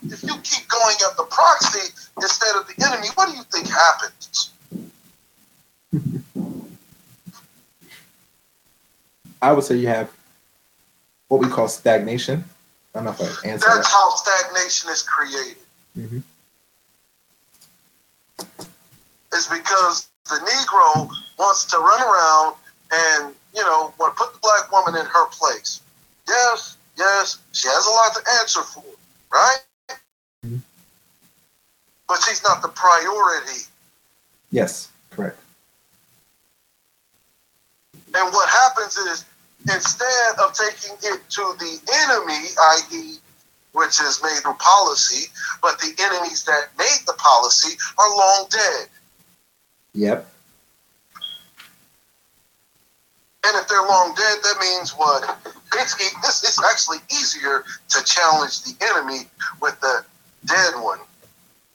keep going at the proxy instead of the enemy, what do you think happens? I would say you have what we call stagnation. I don't know if I answered that. That's how stagnation is created. Mm-hmm. It's because the Negro wants to run around and, want to put the black woman in her place. Yes, she has a lot to answer for, right? Mm-hmm. But she's not the priority. Yes, correct. And what happens is, instead of taking it to the enemy, i.e., which is made through policy, but the enemies that made the policy are long dead. Yep. And if they're long dead, that means what? It's actually easier to challenge the enemy with the dead one,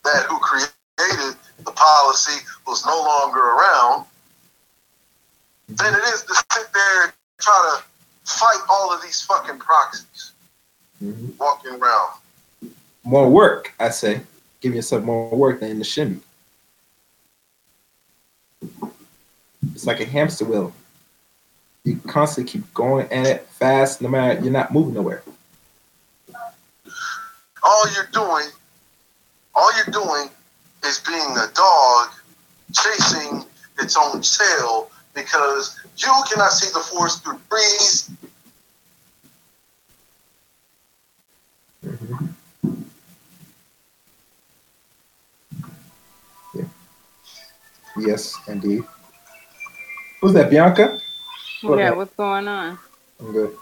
that who created the policy was no longer around, than it is to sit there and try to fight all of these fucking proxies. Mm-hmm. Walking around. More work, I say. Give yourself more work than in the shimmy. It's like a hamster wheel. You constantly keep going at it fast, no matter, you're not moving nowhere. All you're doing is being a dog chasing its own tail, because you cannot see the forest through trees. Mm-hmm. Yeah. Yes, indeed. Who's that, Bianca? Yeah, what's going on? I'm good.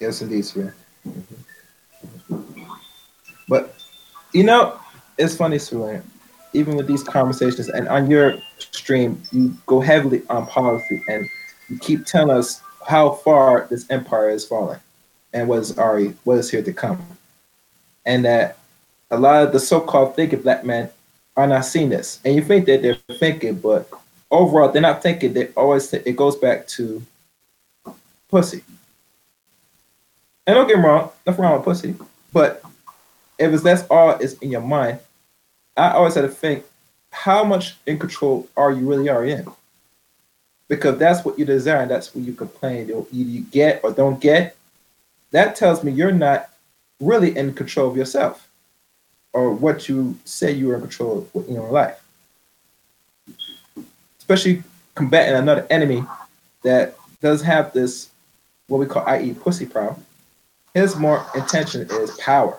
Yes, indeed, Sierra. Mm-hmm. But, it's funny, Sierra. Even with these conversations, and on your stream, you go heavily on policy, and you keep telling us how far this empire is falling, and what is here to come, and that a lot of the so-called thinking black men are not seeing this. And you think that they're thinking, but overall, they're not thinking. They always think it goes back to pussy. And don't get me wrong, nothing wrong with pussy, but if that's all is in your mind, I always had to think, how much in control are you really in? Because that's what you desire, and that's what you complain. Either you get or don't get. That tells me you're not really in control of yourself, or what you say you are in control of in your life. Especially combating another enemy that does have this, what we call, i.e., pussy problem, his more intention is power.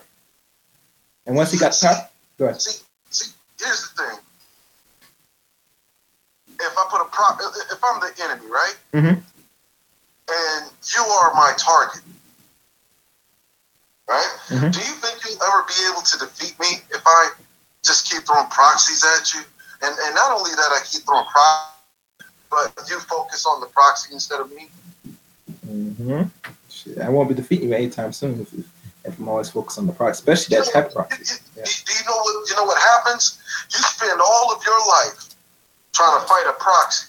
And once he got power, go ahead. See, here's the thing. If I put a prop, if I'm the enemy, right? Mm-hmm. And you are my target, right? Mm-hmm. Do you think you'll ever be able to defeat me if I just keep throwing proxies at you? And not only that, I keep throwing proxies, but you focus on the proxy instead of me. Mm-hmm. Shit, I won't be defeating you anytime soon if I'm always focused on the proxy, especially that type of proxy. Do you know what? You know what happens? You spend all of your life trying to fight a proxy,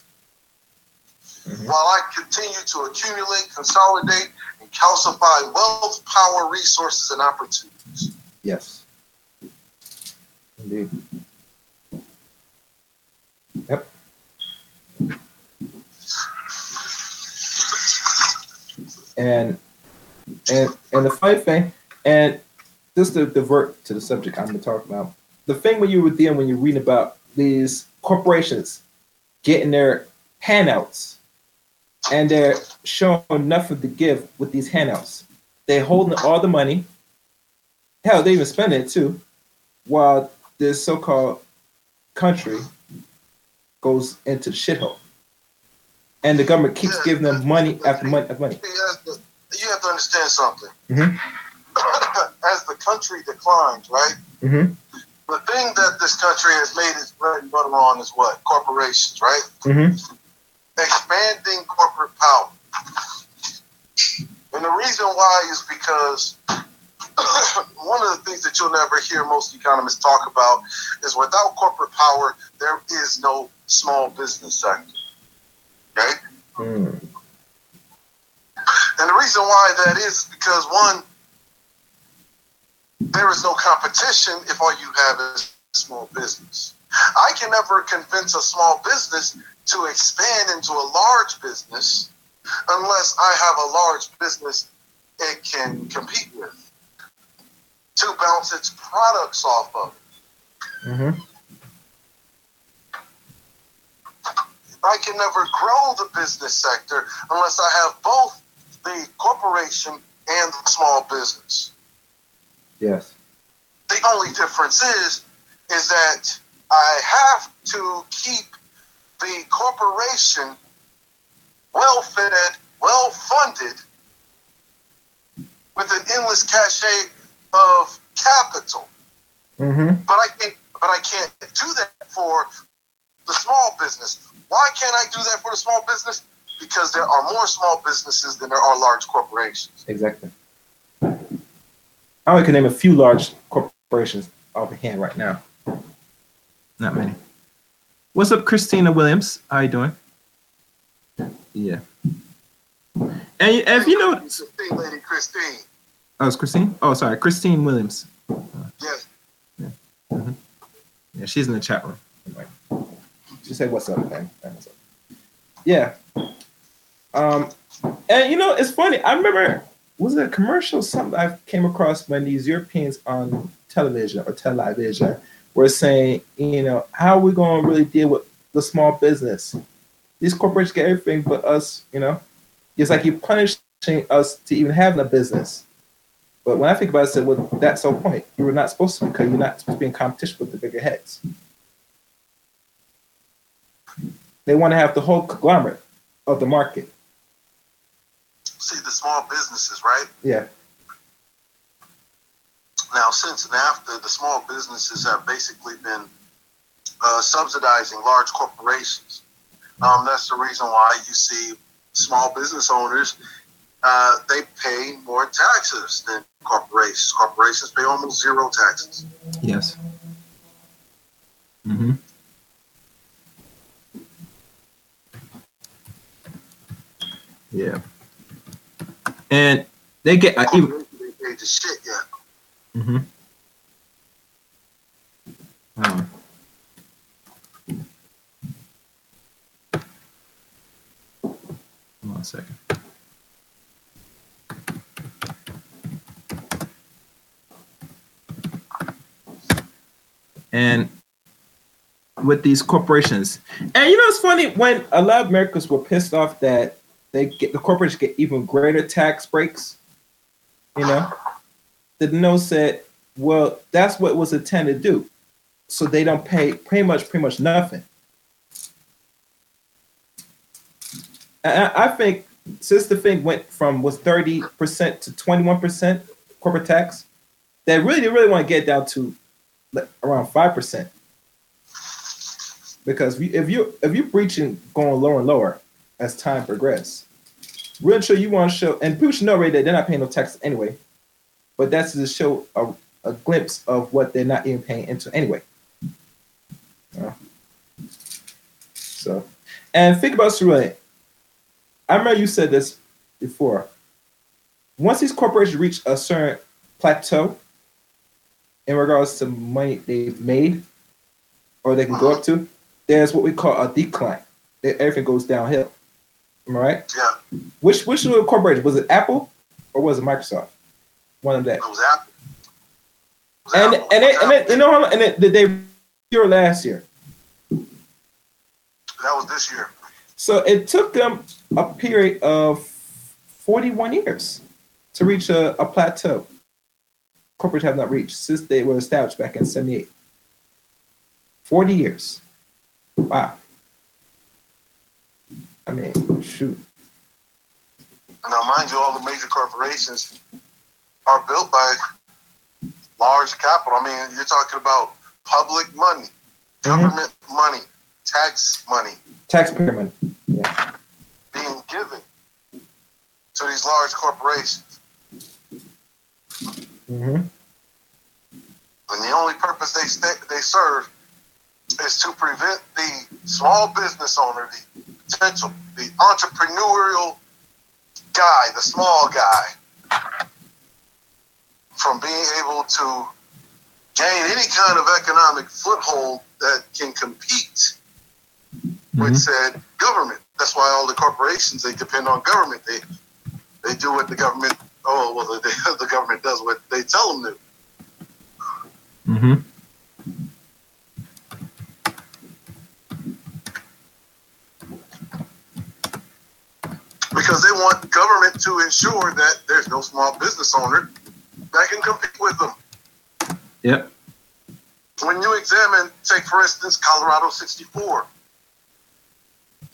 mm-hmm. while I continue to accumulate, consolidate, and calcify wealth, power, resources, and opportunities. Yes, indeed. Yep. And the funny thing, and just to divert to the subject I'm going to talk about, the thing when you were dealing, when you're reading about these corporations getting their handouts, and they're showing nothing to give with these handouts. They're holding all the money. Hell, they even spend it too, while this so-called country goes into the shithole. And the government keeps giving them money after money after money. You have to understand something. Mm-hmm. As the country declines, right? Mm-hmm. The thing that this country has made its bread and butter on is what? Corporations, right? Mm-hmm. Expanding corporate power. And the reason why is because one of the things that you'll never hear most economists talk about is without corporate power, there is no small business sector. Okay? Mm. And the reason why that is because, one, there is no competition if all you have is small business. I can never convince a small business to expand into a large business unless I have a large business it can compete with to bounce its products off of. Mm-hmm. I can never grow the business sector unless I have both the corporation and the small business. Yes. The only difference is that I have to keep the corporation well-fed, well-funded, with an endless cachet of capital. Mm-hmm. But I can't do that for the small business. Why can't I do that for the small business? Because there are more small businesses than there are large corporations. Exactly. I only can name a few large corporations off the hand right now. Not many. What's up, Christina Williams? How you doing? Yeah. And if you know... Lady Christine. Oh, it's Christine? Oh, sorry. Christine Williams. Yes. Yeah. Mm-hmm. Yeah, she's in the chat room. Anyway. She said, what's up, man? What's up? Yeah. And, you know, it's funny. I remember... Was it a commercial? Something I came across when these Europeans on television were saying, you know, how are we going to really deal with the small business? These corporations get everything but us, you know. It's like you're punishing us to even having a business. But when I think about it, I said, well, that's the point. You were not supposed to, because you're not supposed to be in competition with the bigger heads. They want to have the whole conglomerate of the market. See, the small businesses, right? Yeah. Now, since and after, the small businesses have basically been subsidizing large corporations. That's the reason why you see small business owners, they pay more taxes than corporations. Corporations pay almost zero taxes. Yes. Mm-hmm. Yeah. And they get even. Mm-hmm. Hold on a second. And with these corporations, and you know, it's funny when a lot of Americans were pissed off that. They get the corporations get even greater tax breaks you know? The no said, well, that's what was intended to do. So they don't pay pretty much nothing. I think since the thing went from was 30% to 21% corporate tax, they really want to get down to around 5%. Because if you're breaching going lower and lower as time progresses, real sure you want to show, and people should know already that they're not paying no tax anyway, but that's to show a glimpse of what they're not even paying into anyway. So, and think about Surrey. I remember you said this before. Once these corporations reach a certain plateau in regards to money they've made or they can go up to, there's what we call a decline. Everything goes downhill. Am I right? Yeah. Which little corporation? Was it Apple or was it Microsoft? One of that. It was Apple. They last year. That was this year. So it took them a period of 41 years to reach a plateau. Corporates have not reached since they were established back in 1978. 40 years. Wow. I mean, shoot. Now, mind you, all the major corporations are built by large capital. I mean, you're talking about public money, government money, tax money. Taxpayer money. Yeah. Being given to these large corporations. Mm-hmm. And the only purpose they serve is to prevent the small business owner, the potential, the entrepreneurial guy, the small guy, from being able to gain any kind of economic foothold that can compete with said government. That's why all the corporations, they depend on government. They do what the government. Oh well, the government does what they tell them to. Mm-hmm. Because they want government to ensure that there's no small business owner that can compete with them. Yep. When you examine, take for instance, Colorado 64,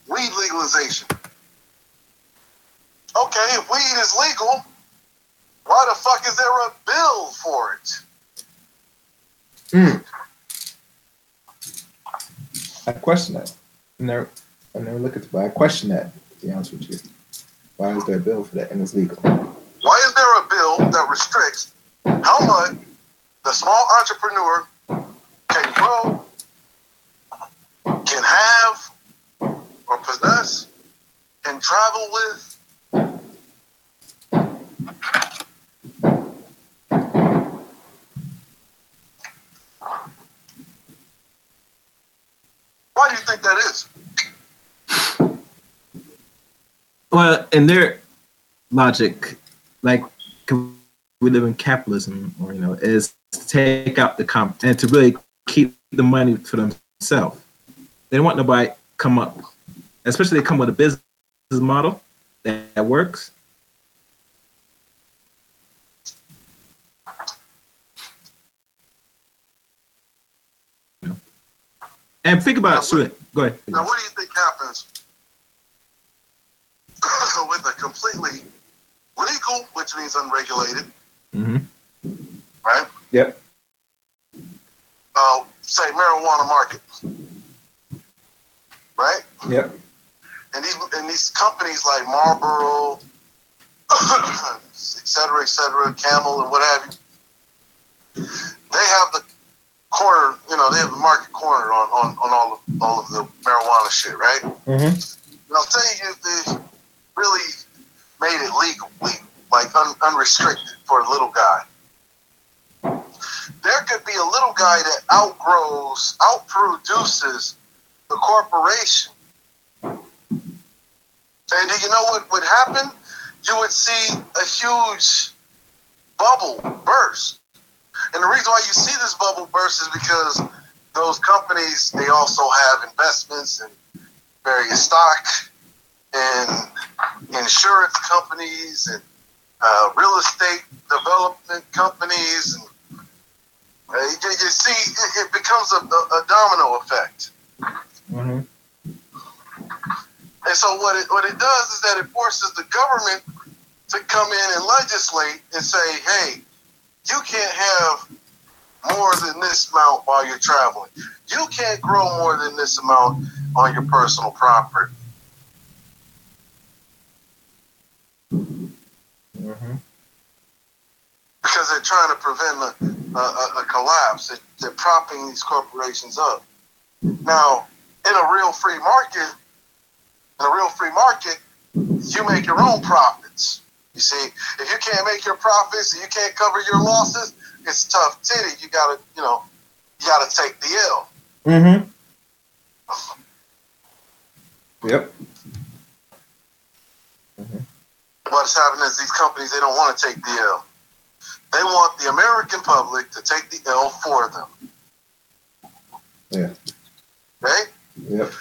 weed legalization. Okay, if weed is legal, why the fuck is there a bill for it? I question that. I never look at it, but I question that, to be honest with you. Why is there a bill for that and it's legal? Why is there a bill that restricts how much the small entrepreneur can grow, can have, or possess, can travel with? Why do you think that is? Well, in their logic, like we live in capitalism, or you know, is to take out the comp and to really keep the money for themselves. They don't want nobody come up, especially they come with a business model that works. And think about it. Go ahead. Now, what do you think happens with a completely legal, which means unregulated, right? Yep. Say marijuana market, right? Yep. And these companies like Marlboro, et cetera, Camel, and what have you, they have the corner, you know, they have the market corner on all of the marijuana shit, right? Mm-hmm. Now, say you really made it legal, like unrestricted for a little guy. There could be a little guy that outproduces the corporation. And do you know what would happen? You would see a huge bubble burst. And the reason why you see this bubble burst is because those companies, they also have investments in various stock and insurance companies and real estate development companies. And you see, it becomes a domino effect. Mm-hmm. And so what it does is that it forces the government to come in and legislate and say, hey, you can't have more than this amount while you're traveling. You can't grow more than this amount on your personal property. Mm-hmm. Because they're trying to prevent a collapse. They're propping these corporations up. Now, in a real free market, you make your own profits. You see, if you can't make your profits and you can't cover your losses, it's tough titty. You gotta take the L. Mm-hmm. Yep. Mm-hmm. What's happening is these companies, they don't want to take the L. They want the American public to take the L for them. Yeah. Right? Yep.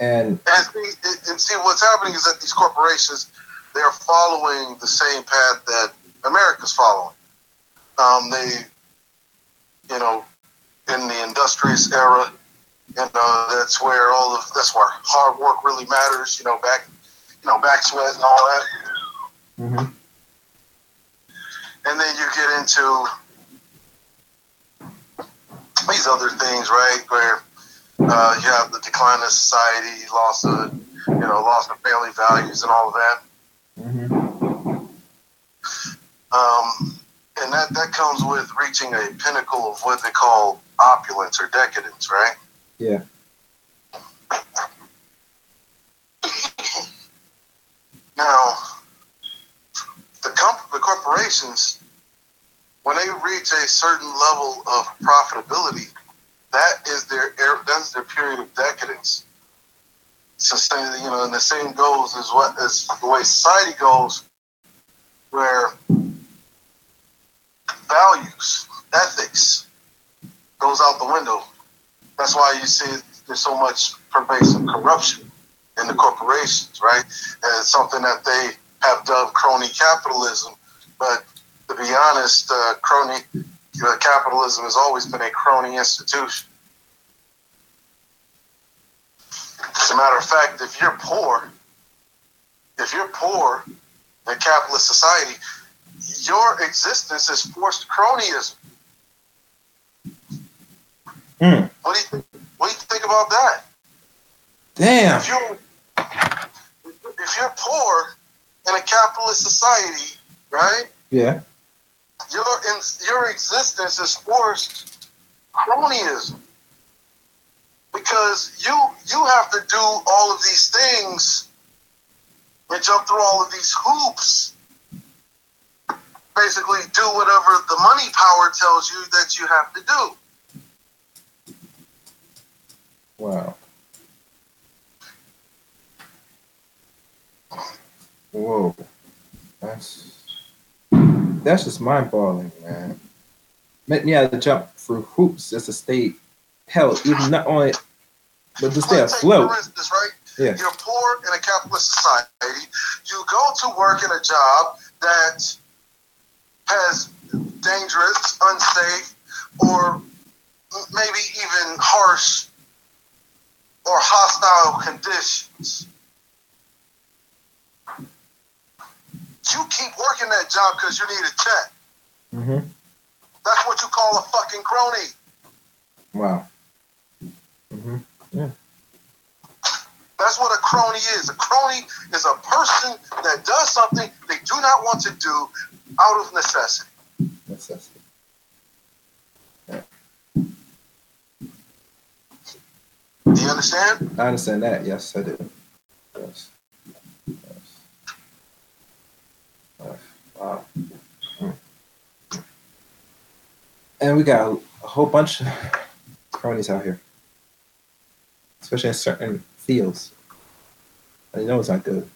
And see what's happening is that these corporations, they're following the same path that America's following. In the industrious era, that's where hard work really matters. Back sweat and all that. Mm-hmm. And then you get into these other things, right? Where you have the decline of society, loss of family values, and all of that. Mm-hmm. And that comes with reaching a pinnacle of what they call opulence or decadence, right? Yeah. Now, the corporations, when they reach a certain level of profitability, that's their period of decadence. So, and the same goes as the way society goes, where values, ethics, goes out the window. That's why you see there's so much pervasive corruption in the corporations, right? And it's something that they have dubbed crony capitalism. But to be honest, capitalism has always been a crony institution. As a matter of fact, if you're poor in a capitalist society, your existence is forced cronyism. Mm. What do you think about that? Damn. If you're poor in a capitalist society, right? Yeah. Your existence is forced cronyism. Because you have to do all of these things and jump through all of these hoops. Basically do whatever the money power tells you that you have to do. Wow. Whoa. That's just mind-boggling, man. Making you have to jump through hoops just to stay held, even not only... But to stay afloat. For instance, right? Yeah. You're poor in a capitalist society. You go to work in a job that has dangerous, unsafe, or maybe even harsh or hostile conditions. You keep working that job because you need a check. Mm-hmm. That's what you call a fucking crony. Wow. Mm-hmm. Yeah. That's what a crony is. A crony is a person that does something they do not want to do out of necessity. Necessity. Yeah. Do you understand? I understand that. Yes, I do. Yes. Wow. Mm. And we got a whole bunch of cronies out here. Especially in certain fields. They know it's not good.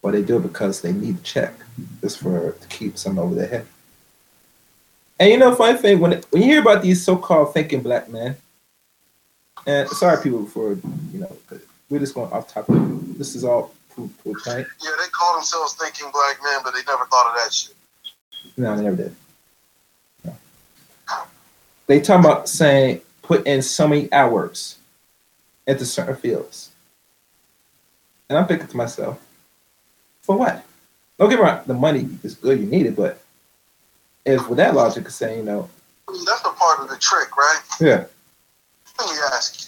But they do it because they need to check. Just to keep some over their head. And funny thing, when you hear about these so-called thinking black men, and sorry people for, We're just going off topic. This is all proof, right? Yeah, they call themselves thinking black men, but they never thought of that shit. No, they never did. No. They talking about saying put in so many hours into certain fields. And I'm thinking to myself, for what? Don't get me wrong, the money is good, you need it, but if with that logic of saying, you know, that's a part of the trick, right? Yeah. Let me ask you.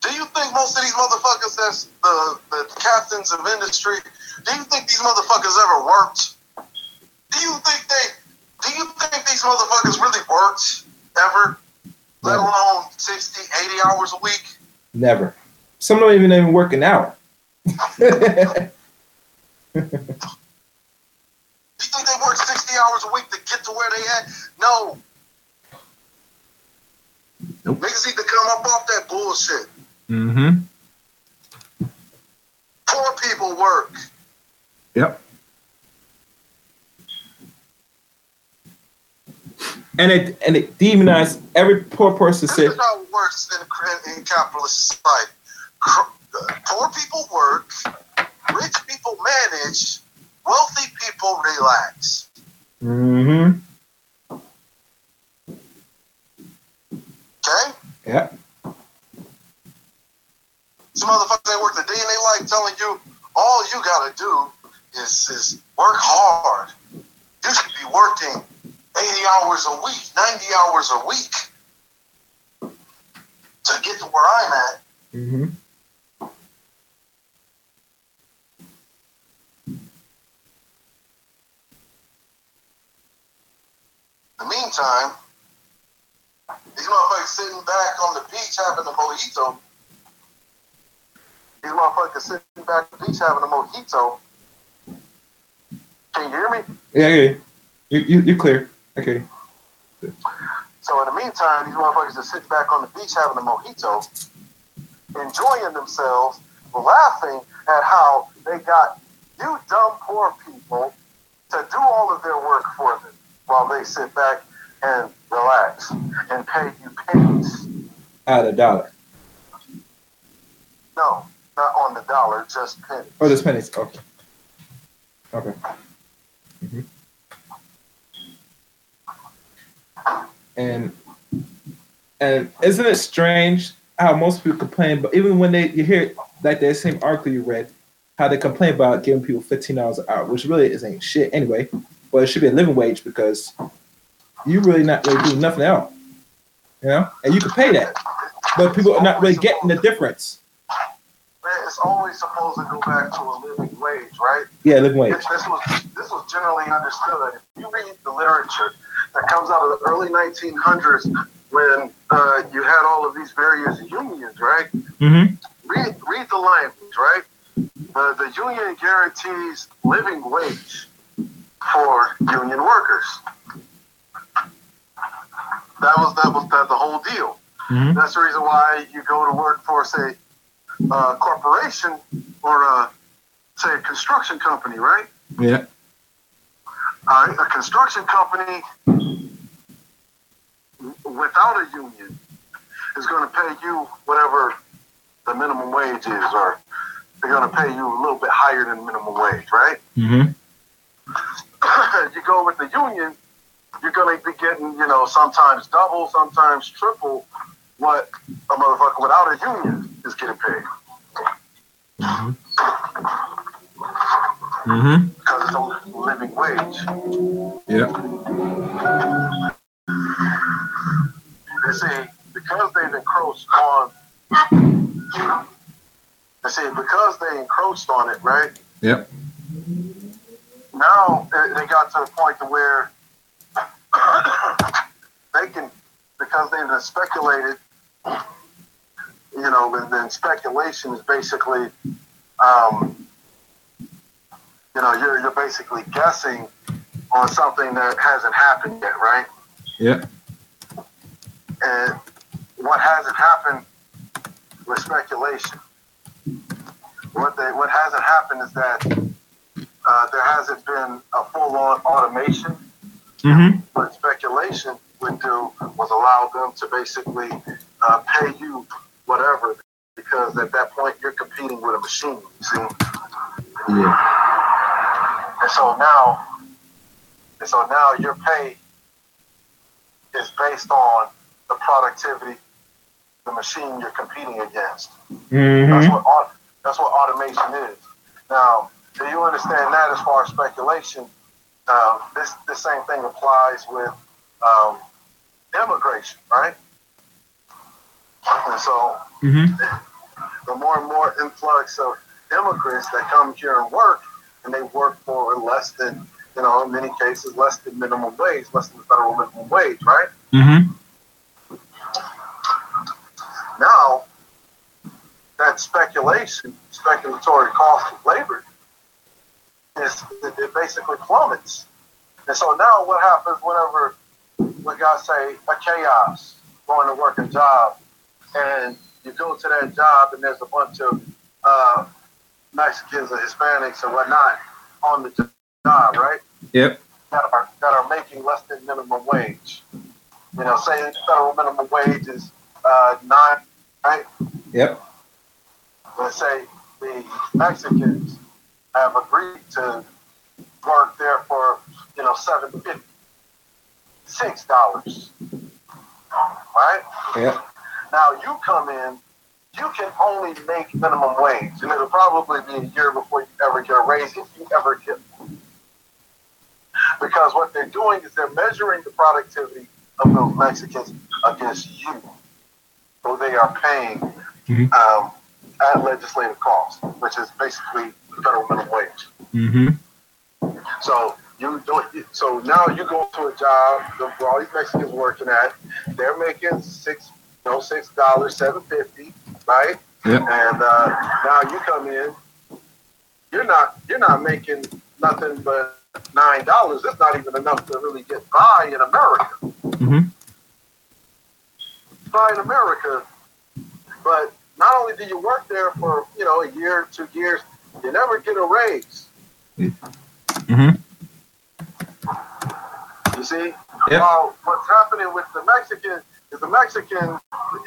Do you think most of these motherfuckers that's the captains of industry, do you think these motherfuckers ever worked? Do you think these motherfuckers really worked ever? Never. Let alone 60, 80 hours a week? Never. Some don't even work an hour. Do you think they work 60 hours a week to get to where they at? No. Nope. Niggas need to come up off that bullshit. Mm-hmm. Poor people work. Yep. And it demonizes every poor person. This is how it works in capitalist society. Poor people work, rich people manage, wealthy people relax. Mm-hmm. Okay? Yeah. Some motherfuckers that work the day in their life telling you all you gotta do is work hard. You should be working 80 hours a week, 90 hours a week to get to where I'm at. Mm-hmm. In the meantime, these motherfuckers sitting back on the beach having a mojito. These motherfuckers sitting back on the beach having a mojito. Can you hear me? Yeah, yeah. You're clear. Okay. So in the meantime, these motherfuckers are sitting back on the beach having a mojito, enjoying themselves, laughing at how they got you dumb poor people to do all of their work for them while they sit back and relax and pay you pennies. At a dollar? No, not on the dollar, just pennies. Oh, just pennies. Okay. Okay. Mm-hmm. And isn't it strange how most people complain, but even when you hear like that same article you read, how they complain about giving people $15 an hour, which really isn't shit anyway, but it should be a living wage because you really not really doing nothing else, you know, and you can pay that, but people are not really getting the difference. Man, it's always supposed to go back to a living wage, right? Yeah, living wage. This was generally understood. If you read the literature that comes out of the early 1900s when you had all of these various unions, right? Mm-hmm. Read the language, right? The union guarantees living wage for union workers. That was the whole deal. Mm-hmm. That's the reason why you go to work for, say, a corporation or a construction company, right? Yeah. A construction company without a union is going to pay you whatever the minimum wage is, or they're going to pay you a little bit higher than minimum wage, right? Mm-hmm. You go with the union, you're going to be getting, you know, sometimes double, sometimes triple what a motherfucker without a union is getting paid. Mm-hmm. Mm-hmm. Because it's a living wage. Yeah. You see, because they encroached on it, right? Yep. Now they got to the point to where they can, because they've speculated, you know, and speculation is basically, you know, you're basically guessing on something that hasn't happened yet, right? Yeah. And what hasn't happened with speculation? What hasn't happened is that there hasn't been a full-on automation. Mm-hmm. But speculation would do was allow them to basically pay you whatever the because at that point you're competing with a machine, you see? Yeah. And so now your pay is based on the productivity, the machine you're competing against. Mm-hmm. That's what automation is. Now, do you understand that as far as speculation? This same thing applies with immigration, right? And so the more and more influx of immigrants that come here and work, and they work for less than, in many cases, less than minimum wage, less than the federal minimum wage, right? Mm-hmm. Now, that speculatory cost of labor, it basically plummets. And so now what happens whenever we got, say, a chaos, going to work a job, and you go to that job and there's a bunch of Mexicans and Hispanics and whatnot on the job, right? Yep. That are making less than minimum wage. Say federal minimum wage is 9, right? Yep. Let's say the Mexicans have agreed to work there for, $7.50, $6, right? Yeah. Now you come in, you can only make minimum wage, and it'll probably be a year before you ever get a raise, if you ever get one. Because what they're doing is they're measuring the productivity of those Mexicans against you, who they are paying at legislative cost, which is basically federal minimum wage. Mm-hmm. So now you go to a job where all these Mexicans working at, they're making $6, $7.50, right? Yep. And now you come in, you're not making nothing but $9. It's not even enough to really get by in America. Mm-hmm. By in America, but not only do you work there for a year, 2 years, you never get a raise. Mm-hmm. You see? Yep. While what's happening with the Mexicans is the Mexican,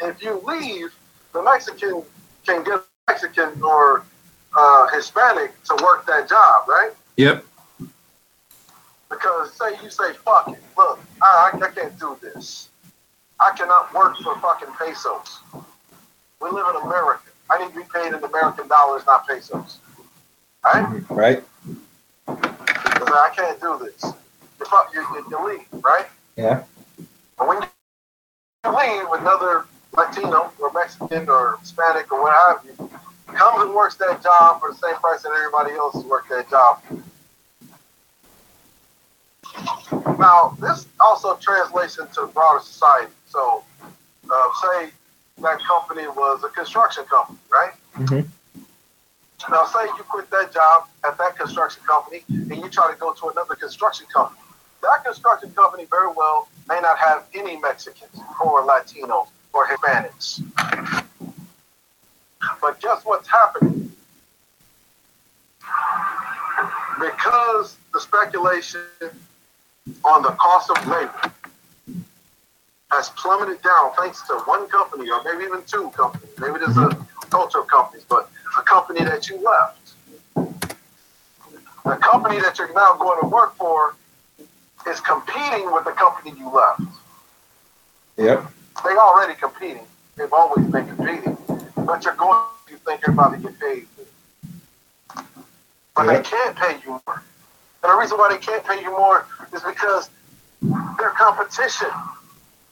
if you leave, the Mexican can get Mexican or Hispanic to work that job, right? Yep. Because you say, fuck it, look, I can't do this. I cannot work for fucking pesos. We live in America. I need to be paid in American dollars, not pesos. Right? Right. Because I can't do this. You leave, right? Yeah. But when you leave, another Latino or Mexican or Hispanic or what have you comes and works that job for the same price that everybody else has worked that job. Now, this also translates into broader society. So, say that company was a construction company, right? Mm-hmm. Now, say you quit that job at that construction company and you try to go to another construction company. That construction company very well may not have any Mexicans or Latinos or Hispanics. But guess what's happening? Because the speculation on the cost of labor has plummeted down thanks to one company, or maybe even two companies. Maybe there's a culture of companies, but a company that you left. The company that you're now going to work for is competing with the company you left. Yep. They're already competing. They've always been competing. But you think you're about to get paid. But they can't pay you more. And the reason why they can't pay you more is because their competition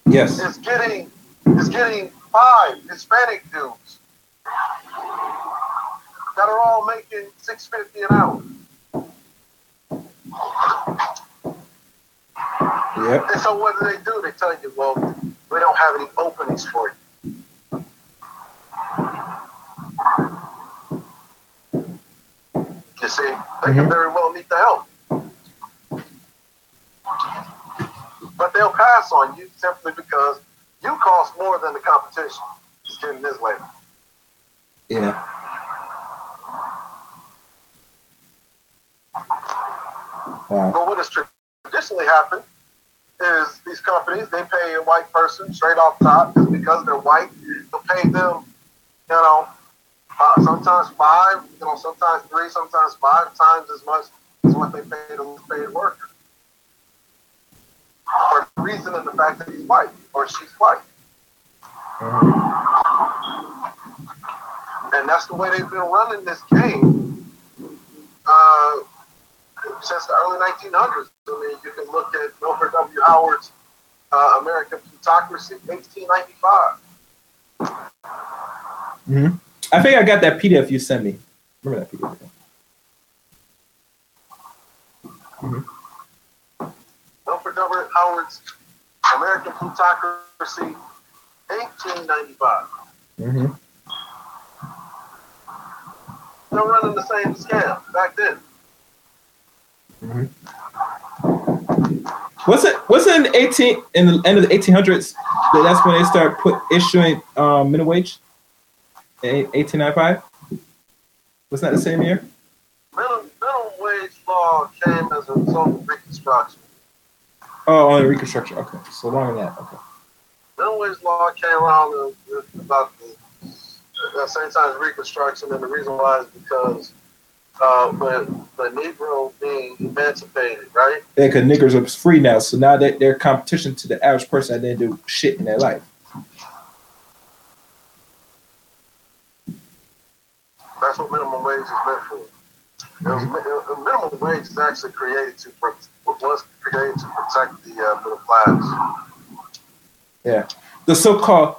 is getting 5 Hispanic dudes that are all making $6.50 an hour. Yep. And so what do? They tell you, well, we don't have any openings for you. You see, they can very well need the help. But they'll pass on you simply because you cost more than the competition. Just getting this way. Yeah. Wow. But what has traditionally happened is these companies, they pay a white person straight off top just because they're white. They'll pay them sometimes five, sometimes three, sometimes five times as much as what they paid a paid worker. For the reason and the fact that he's white or she's white. Mm-hmm. And that's the way they've been running this game since the early 1900s. I mean, you can look at Milford W. Howard's American Plutocracy, 1895. Mm-hmm. I think I got that PDF you sent me. Remember that PDF? Mm-hmm. Milford W. Howard's American Plutocracy, 1895. Mm-hmm. They're running the same scam back then. Mm-hmm. Wasn't in the end of the 1800s? That's when they started issuing minimum wage. 1895. Wasn't that the same year? Minimum wage law came as a result of Reconstruction. Oh, on Reconstruction. Okay, so longer than that. Okay. Minimum wage law came around about the same time as Reconstruction, and the reason why is because the Negro being emancipated, right? Yeah, because niggers are free now, so now they're competition to the average person that didn't do shit in their life. That's what minimum wage is meant for. Minimum wage is actually created to protect the middle class. Yeah, the so-called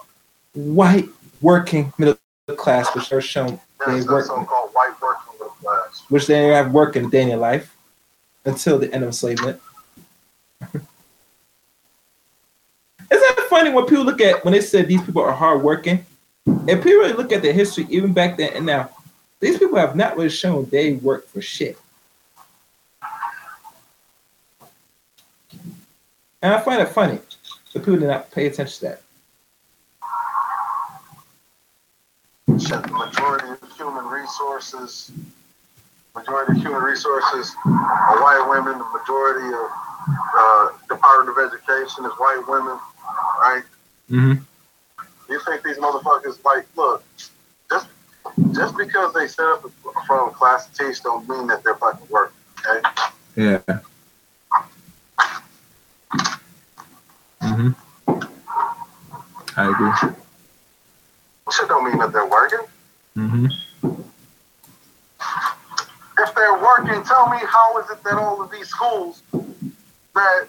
white working middle class, which are shown so-called white working middle class, which they have work in a day in their life until the end of enslavement. Isn't that funny when people look at when they said these people are hardworking? If people really look at the history, even back then and now. These people have not really shown they work for shit. And I find it funny that people did not pay attention to that. The majority of human resources, are white women. The majority of Department of Education is white women, right? Mm-hmm. You think these motherfuckers, like, look, just because they set up in front of a class of teach don't mean that they're fucking working, okay? Yeah. Mm-hmm. I agree. Shit don't mean that they're working. Mm-hmm. If they're working, tell me how is it that all of these schools that,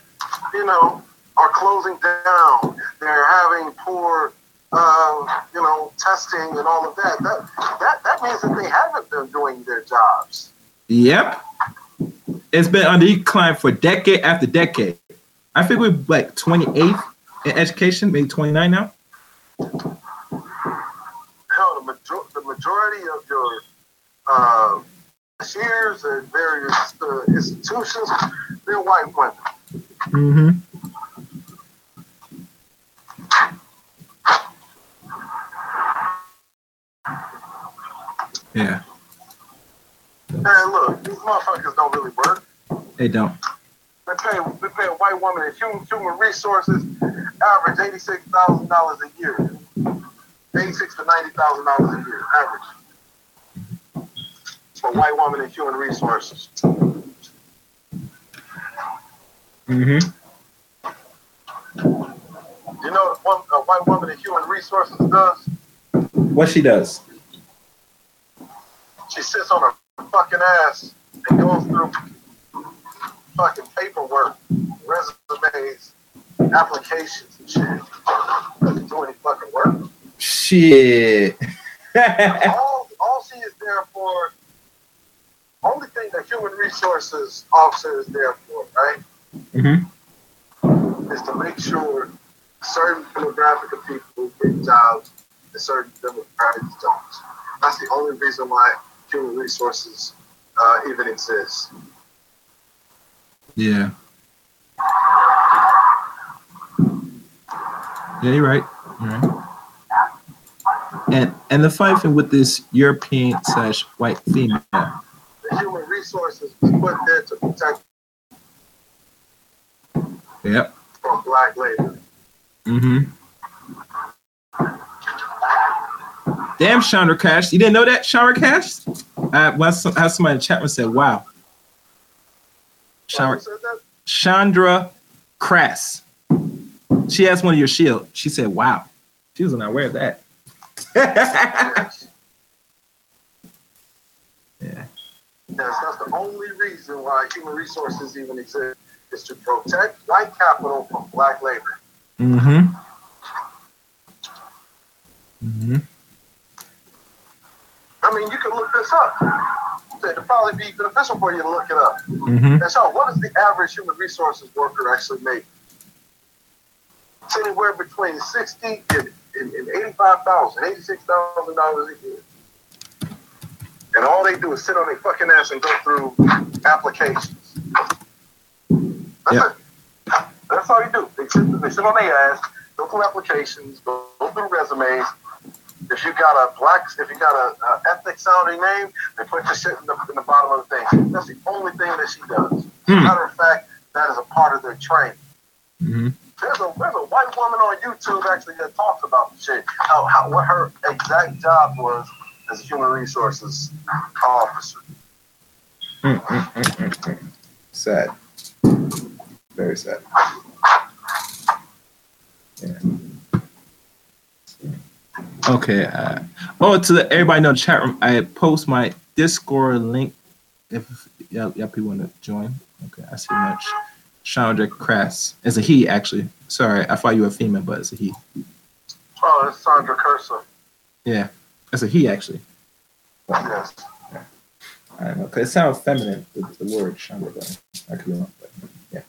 are closing down, they're having poor... testing and all of that. That means that they haven't been doing their jobs. Yep. It's been on the decline for decade after decade. I think we're like 28th in education, maybe 29 now. Hell, the majority of your cashiers and various institutions, they're white women. Mm-hmm. Yeah. Man, look, these motherfuckers don't really work. They don't. They pay a white woman in human resources average $86,000 a year. $86,000 to $90,000 a year average. For a white woman in human resources. Mm-hmm. You know what a white woman in human resources does? What she does? She sits on her fucking ass and goes through fucking paperwork, resumes, applications, and shit. Doesn't do any fucking work. Shit. all she is there for, only thing that human resources officer is there for, right? Mm-hmm. Is to make sure certain demographic of people get jobs and certain demographics don't. That's the only reason why human resources even exists. Yeah. Yeah, you're right. And the funny thing with this European/white female. The human resources was put there to protect. Yep. From black labor. Mm-hmm. Damn, Chandra Cash. You didn't know that, Chandra Cash? I have somebody in the chat room said, wow. Chandra Crass. She has one of your shield. She said, wow. She was not aware of that. Yeah. Yes, that's the only reason why human resources even exist, is to protect white capital from black labor. Mm-hmm. Mm-hmm. I mean, you can look this up. It'll probably be beneficial for you to look it up. Mm-hmm. And so, what does the average human resources worker actually make? It's anywhere between $60,000 and $85,000, $86,000 a year. And all they do is sit on their fucking ass and go through applications. That's it. That's all you do. They sit on their ass, go through applications, go through resumes. If you got a ethnic sounding name, they put the shit in the bottom of the thing. That's the only thing that she does. Mm. Matter of fact, that is a part of their training. Mm-hmm. There's a white woman on YouTube actually that talks about the shit, what her exact job was as a human resources officer. Mm-hmm. Sad. Very sad. Yeah. Okay. To everybody in the chat room, I post my Discord link if y'all people want to join. Okay, I see much. Chandra Crass. It's a he, actually. Sorry, I thought you were a female, but it's a he. Oh, it's Chandra Cursor. Yeah, it's a he, actually. Yes. Yeah. All right, okay. It sounds feminine, the word Chandra. I could be wrong, but yeah.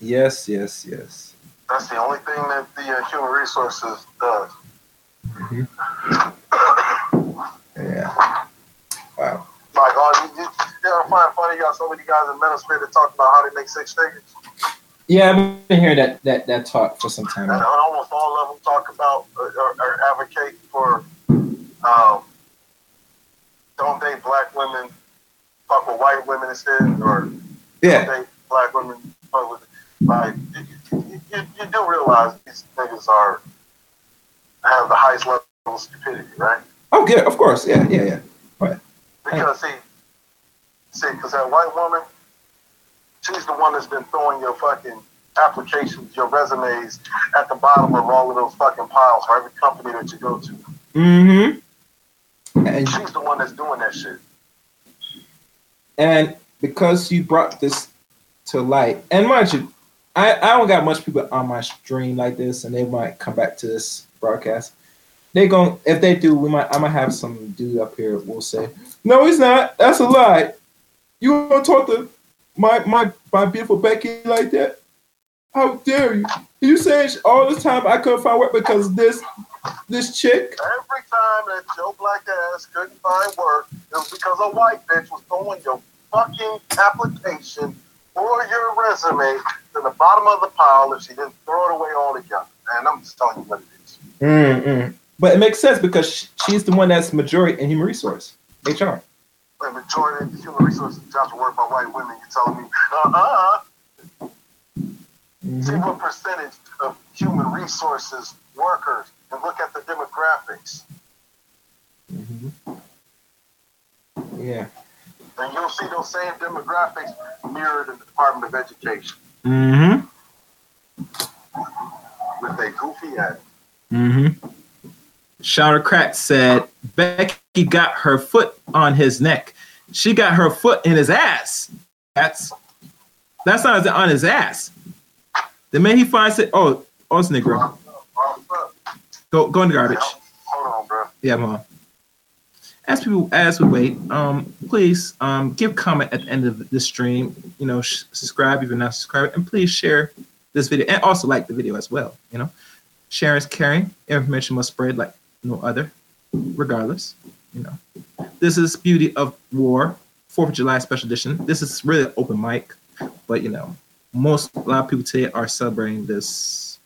Yes. That's the only thing that the human resources does. Mm-hmm. Yeah. Wow. Like, oh, you don't find funny. You got so many guys in ministry that talk about how they make six figures. Yeah, I've been hearing that talk for some time. And almost all of them talk about or advocate for don't date black women, fuck with white women instead, or don't date black women, fuck with. Like, you do realize these niggas have the highest level of stupidity, right? Oh, yeah, of course, yeah. Right. Because, because that white woman, she's the one that's been throwing your fucking applications, your resumes, at the bottom of all of those fucking piles for every company that you go to. Mm-hmm. And she's the one that's doing that shit. And because you brought this to light, and mind you, I don't got much people on my stream like this, and they might come back to this broadcast. If they do, I might have some dude up here will say, "No, he's not. That's a lie. You gonna talk to my beautiful Becky like that? How dare you? You saying all this time I couldn't find work because this chick." Every time that your black ass couldn't find work, it was because a white bitch was throwing your fucking application or your resume to the bottom of the pile if she didn't throw it away altogether. And I'm just telling you what it is. Mm-hmm. But it makes sense because she's the one that's majority in human resource, HR. The majority of the human resources jobs are worked by white women. You're telling me, Mm-hmm. See what percentage of human resources workers, and look at the demographics. Mm-hmm. Yeah. And you'll see those same demographics mirrored in the Department of Education. Mm-hmm. With a goofy act. Mm-hmm. Shara Crack said, Becky got her foot on his neck. She got her foot in his ass. That's not on his ass. The minute he finds it, oh, it's Negro. Go in the garbage. Hold on, bro. Yeah, I'm on. As we wait, please give comment at the end of the stream. You know, subscribe if you're not subscribed, and please share this video and also like the video as well. You know, sharing is caring. Information must spread like no other, regardless. You know, this is beauty of war, 4th of July special edition. This is really an open mic, but you know, a lot of people today are celebrating this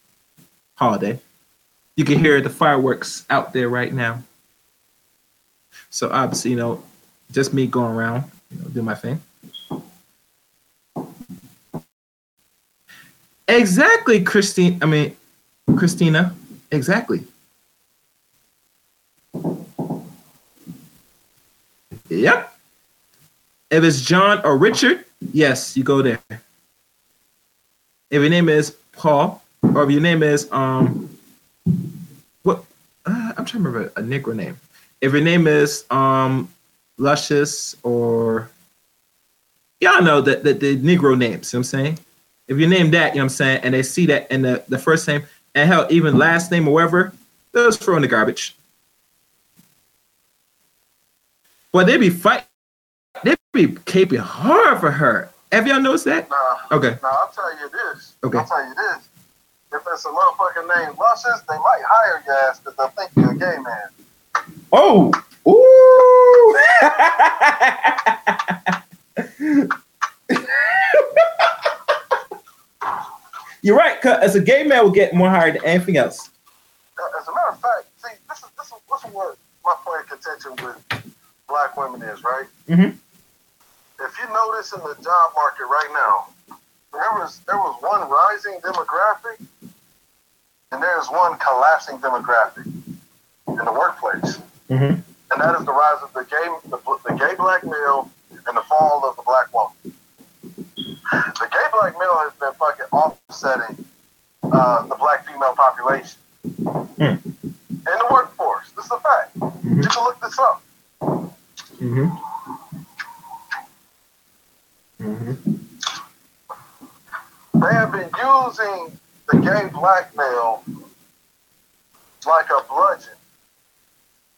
holiday. You can hear the fireworks out there right now. So obviously, you know, just me going around, you know, doing my thing. Exactly, Christina. Yep. If it's John or Richard, yes, you go there. If your name is Paul, or if your name is I'm trying to remember a Negro name. If your name is Luscious, or y'all know the Negro names, you know what I'm saying? If you name that, you know what I'm saying, and they see that in the first name, and hell, even last name or whatever, they'll throw in the garbage. But they be fighting, they be caping hard for her. Have y'all noticed that? Nah. Okay. Nah, I'll tell you this. Okay. I'll tell you this. If it's a motherfucker named Luscious, they might hire your ass because they'll think you're a gay man. Oh! Ooh! You're right, cause as a gay man will get more hired than anything else. As a matter of fact, see, this is what my point of contention with black women is, right? Mm-hmm. If you notice in the job market right now, there was one rising demographic and there's one collapsing demographic in the workplace. Mm-hmm. And that is the rise of the gay black male and the fall of the black woman. The gay black male has been fucking offsetting the black female population. Mm. In the workforce. This is a fact. Mm-hmm. You can look this up. Mm-hmm. Mm-hmm. They have been using the gay black male like a bludgeon,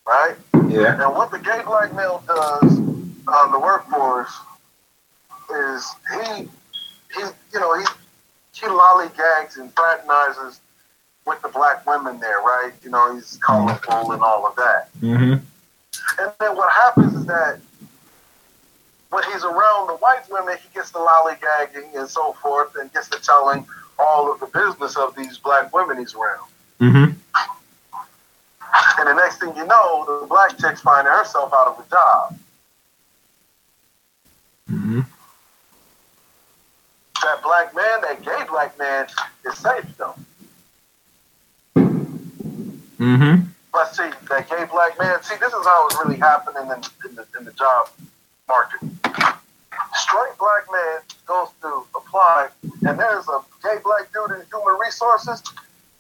right? Yeah. And what the gay black male does on the workforce is he lollygags and fraternizes with the black women there, right? You know, he's colorful and all of that. Mm-hmm. And then what happens is that when he's around the white women, he gets the lollygagging and so forth and gets to telling all of the business of these black women he's around. Mm-hmm. And the next thing you know, the black chick's finding herself out of a job. Mm-hmm. That black man, that gay black man, is safe, though. Mm-hmm. But see, that gay black man, see, this is how it's really happening in the job market. Straight black man goes to apply, and there's a gay black dude in human resources,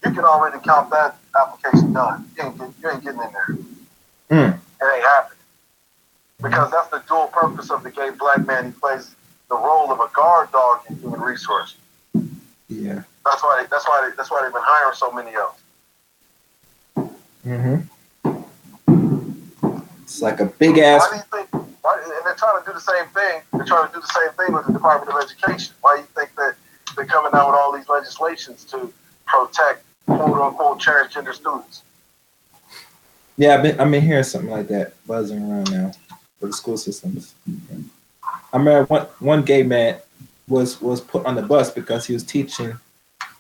you can already count that application done. You ain't getting in there. Mm. It ain't happening. Because that's the dual purpose of the gay black man. He plays the role of a guard dog in human resources. Yeah. That's why they've been hiring so many of them. Mm-hmm. It's like a big ass. And they're trying to do the same thing. They're trying to do the same thing with the Department of Education. Why do you think that they're coming out with all these legislations to protect "quote unquote" transgender students? Yeah, I've been hearing something like that buzzing around now for the school systems. I remember one gay man was put on the bus because he was teaching,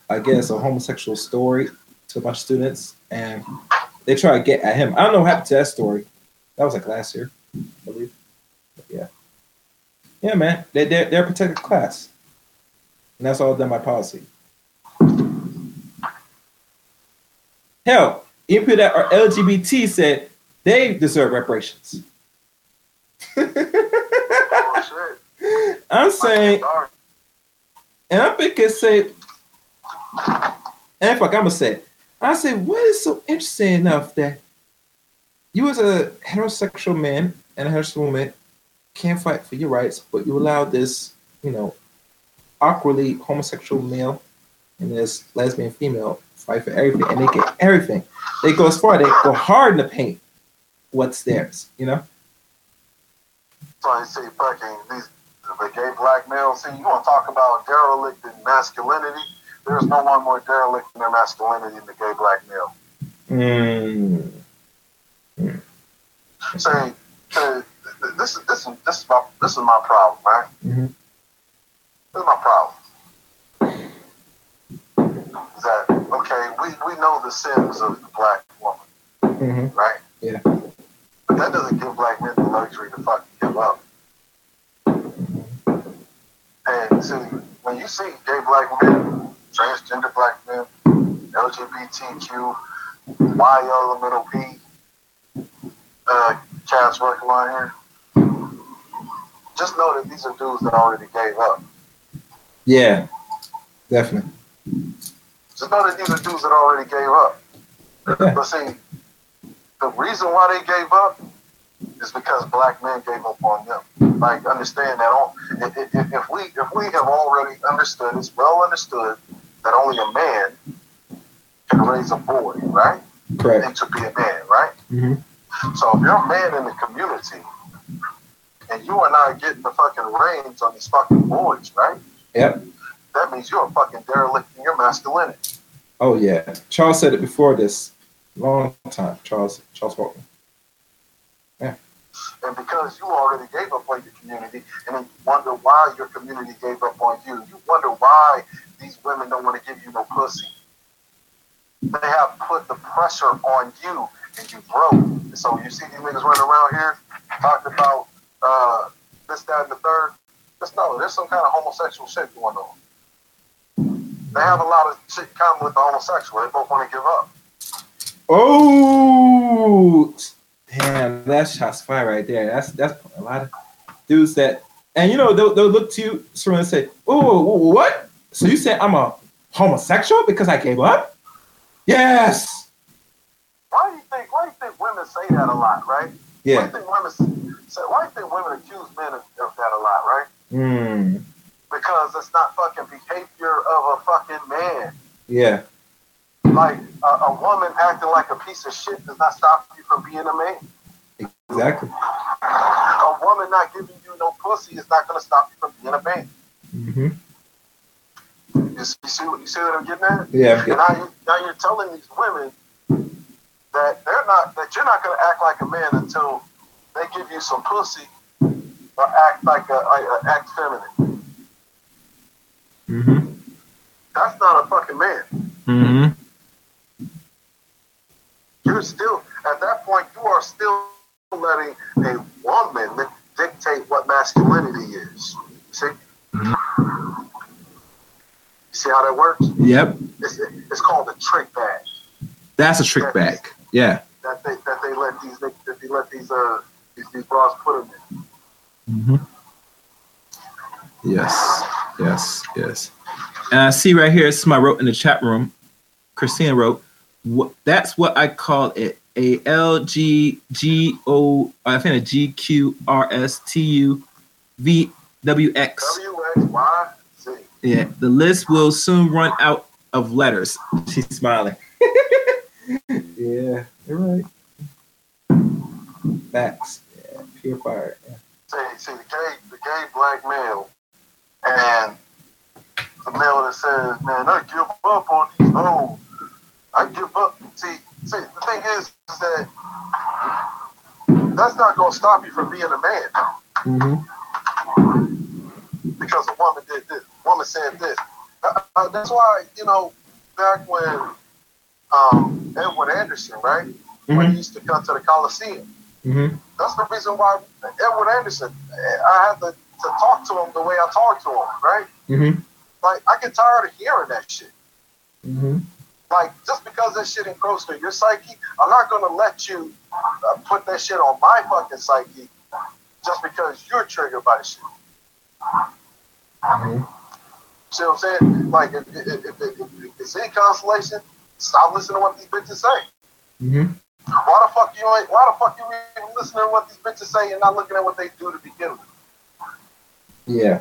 I guess, a homosexual story to a bunch of students, and they try to get at him. I don't know what happened to that story. That was like last year, I believe. But yeah. Yeah, man. They're a protected class. And that's all done by policy. Hell, even people that are LGBT said they deserve reparations. I'm saying, and I'm thinking, I say, what is so interesting enough that you as a heterosexual man and a heterosexual woman can't fight for your rights, but you allow this, you know, awkwardly homosexual male and this lesbian female fight for everything, and they get everything. They go as far, they go hard in the paint what's theirs, you know? So you see fucking the gay black males, see, you want to talk about derelict and masculinity? There's no one more derelict in their masculinity than the gay black male. Mm. Mm. See, this is my problem, right? Mm-hmm. This is my problem. Is that okay? We know the sins of the black woman, mm-hmm. right? Yeah. But that doesn't give black men the luxury to fucking give up. And see, when you see gay black men, transgender black men, LGBTQ, Y elemental P, cats working on here. just know that these are dudes that already gave up. Yeah, definitely. Just know that these are dudes that already gave up. Yeah. But see, the reason why they gave up is because black men gave up on them. Like, understand that if we have already understood, it's well understood that only a man can raise a boy, right? Correct. And to be a man, right? Mm-hmm. So if you're a man in the community and you are not getting the fucking reins on these fucking boys, right? Yep. That means you're a fucking derelict in your masculinity. Oh yeah. Charles said it before this long time. Charles Walton. Yeah. And because you already gave up on your community and then you wonder why your community gave up on you. You wonder why these women don't want to give you no pussy. They have put the pressure on you and you broke. So you see these niggas running around here talking about this, that, and the third. Just know there's some kind of homosexual shit going on. They have a lot of shit in common with the homosexual. They both want to give up. Oh, damn, that's shots fired right there. That's a lot of dudes that, and you know, they'll look to you and say, oh, what? So you said I'm a homosexual because I gave up? Yes. Why do you think women say that a lot, right? Yeah. Why do you think women accuse men of that a lot, right? Mm. Because it's not fucking behavior of a fucking man. Yeah. Like, a woman acting like a piece of shit does not stop you from being a man. Exactly. A woman not giving you no pussy is not going to stop you from being a man. Mm-hmm. You see what I'm getting at? Yeah. Okay. And now you're telling these women that you're not going to act like a man until they give you some pussy or act like act feminine. Mm-hmm. That's not a fucking man. Mm-hmm. You're still at that point. You are still letting a woman dictate what masculinity is. See. Mm-hmm. See how that works? Yep. It's called a trick bag. That's a trick bag. Yeah. That they let these these bras put them in. Mm-hmm. Yes. And I see right here. This is my wrote in the chat room. Christina wrote, "That's what I call it. A LGGO. I think a GQRSTUVWX. WXYZ. Yeah. The list will soon run out of letters." She's smiling. Yeah, you're right. Facts. Yeah, pure fire. Yeah. See the gay black male and the male that says, man, I give up on these hoes. I give up. See, the thing is that that's not going to stop you from being a man. Mm-hmm. Because a woman did this. A woman said this. That's why, you know, back when Edward Anderson, right? Mm-hmm. When he used to come to the Coliseum. Mm-hmm. That's the reason why Edward Anderson, I had to talk to him the way I talked to him, right? Mm-hmm. Like, I get tired of hearing that shit. Mm-hmm. Like, just because that shit encroaches on your psyche, I'm not going to let you put that shit on my fucking psyche just because you're triggered by the shit. Mm-hmm. See what I'm saying? Like, if it's any consolation, stop listening to what these bitches say. Mm-hmm. Why the fuck you even listening to what these bitches say and not looking at what they do to begin with? Yeah.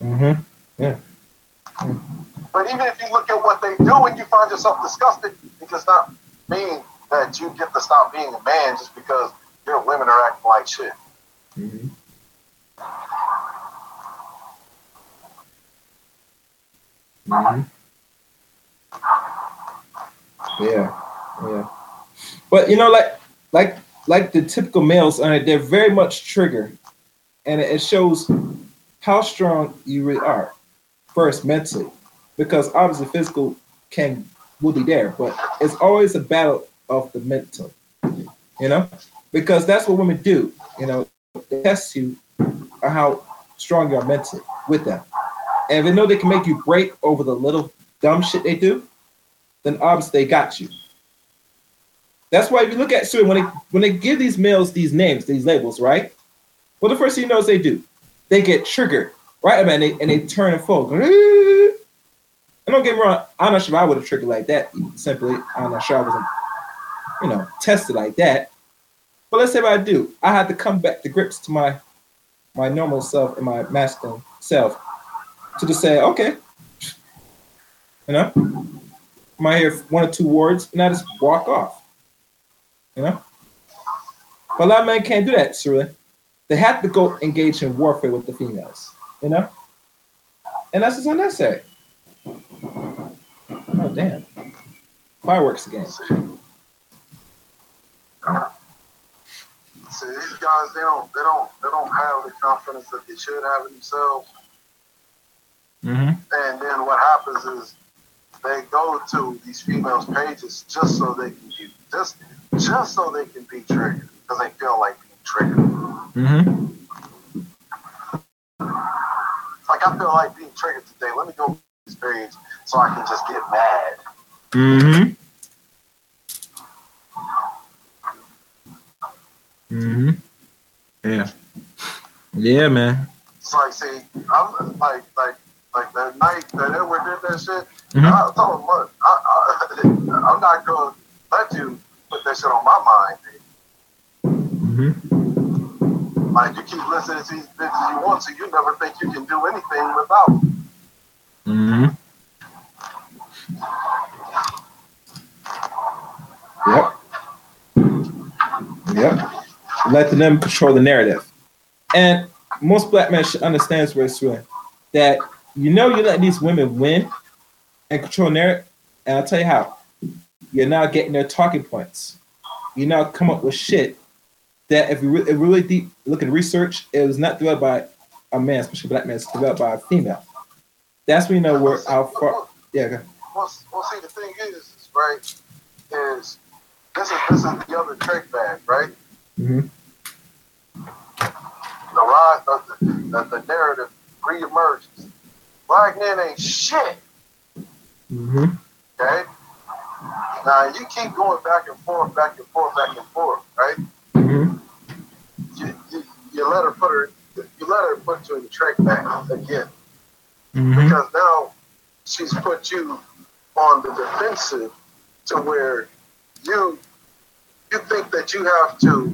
Mm-hmm. Yeah. But even if you look at what they do and you find yourself disgusted, it does not mean that you get to stop being a man just because your women are acting like shit. Mm-hmm. Mm-hmm. Yeah, yeah. But you know, like the typical males, they're very much triggered, and it shows how strong you really are. First, mentally, because obviously physical will be there, but it's always a battle of the mental. You know, because that's what women do. You know, they test you on how strong you are mentally with them, and if they know they can make you break over the little dumb shit they do, then obviously they got you. That's why if you look at when they give these males these names, these labels, right? Well, the first thing you notice they do, they get triggered, right? I mean, and they turn and fall. And don't get me wrong, I'm not sure I would have triggered like that. Simply, I'm not sure I wasn't, tested like that. But let's say what I do. I had to come back to grips to my normal self and my masculine self to just say, okay, I might hear one or two words and I just walk off, But a lot of men can't do that, Cyril. They have to go engage in warfare with the females, And that's just unnecessary. Oh, damn. Fireworks again. See, these guys, they don't have the confidence that they should have in themselves. Mm-hmm. And then what happens is they go to these females' pages just so they can be just so they can be triggered because they feel like being triggered. Mm-hmm. Like I feel like being triggered today. Let me go to this page so I can just get mad. Mm-hmm. Mm-hmm. Yeah. Yeah, man. It's like, see, I'm like that night that Edward did that shit. Mm-hmm. I told him, look, I'm not gonna let you put that shit on my mind, dude. Mm-hmm. Like you keep listening to these bitches you want to, you never think you can do anything without them. Mm-hmm. Yep. Letting them control the narrative. And most black men should understand this, that you let these women win and control narrative, and I'll tell you how. You're now getting their talking points. You now come up with shit that if you really deep look at research, it was not developed by a man, especially black men, it's developed by a female. That's when you know where our far... Yeah, go. Well, see, the thing is, right, is this is the other trick bag, right? Mm-hmm. The rise of the narrative reemerges. Black men ain't shit. Mm-hmm. Okay? Now you keep going back and forth, right? Mm-hmm. You let her put you in the track back again. Mm-hmm. Because now she's put you on the defensive to where you think that you have to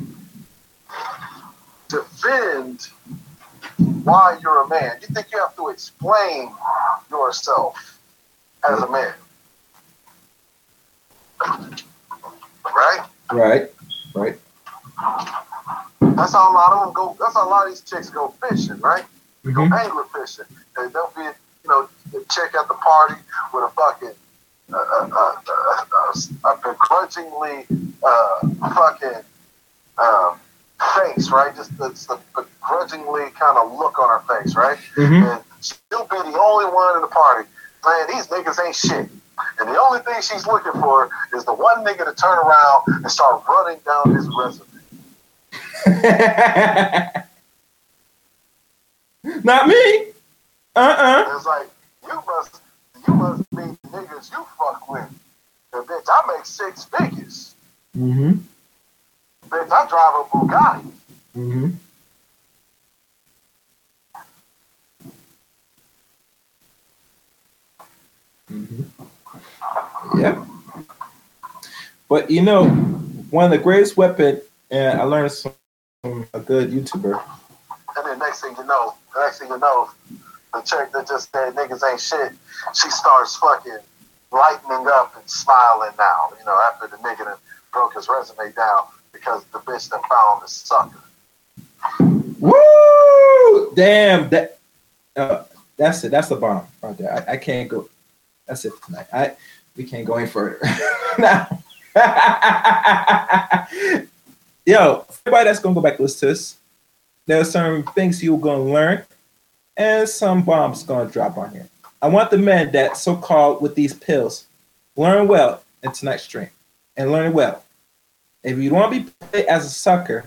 defend why you're a man. You think you have to explain yourself as a man. Right. That's how a lot of them go. That's how a lot of these chicks go fishing, right? They go angler fishing. And they'll be, a chick at the party with a fucking a begrudgingly fucking face, right? Just the begrudgingly kind of look on her face, right? Mm-hmm. And she'll be the only one in the party saying these niggas ain't shit. And the only thing she's looking for is the one nigga to turn around and start running down his resume. Not me. It's like, you must be the niggas you fuck with. And bitch, I make six figures. Mm-hmm. Bitch, I drive a Bugatti. Mm-hmm. Mm-hmm. Yeah. But one of the greatest weapons, and I learned this from a good YouTuber. And then next thing you know, the chick that just said niggas ain't shit, she starts fucking lightening up and smiling now, after the nigga done broke his resume down because the bitch done found the sucker. Woo! Damn, that that's it. That's the bomb right there. I can't go. That's it tonight. We can't go any further. Yo, for everybody that's gonna go back to listen to this, there are some things you're gonna learn, and some bombs gonna drop on here. I want the men that so-called with these pills learn well in tonight's stream, and learn well. If you want to be played as a sucker,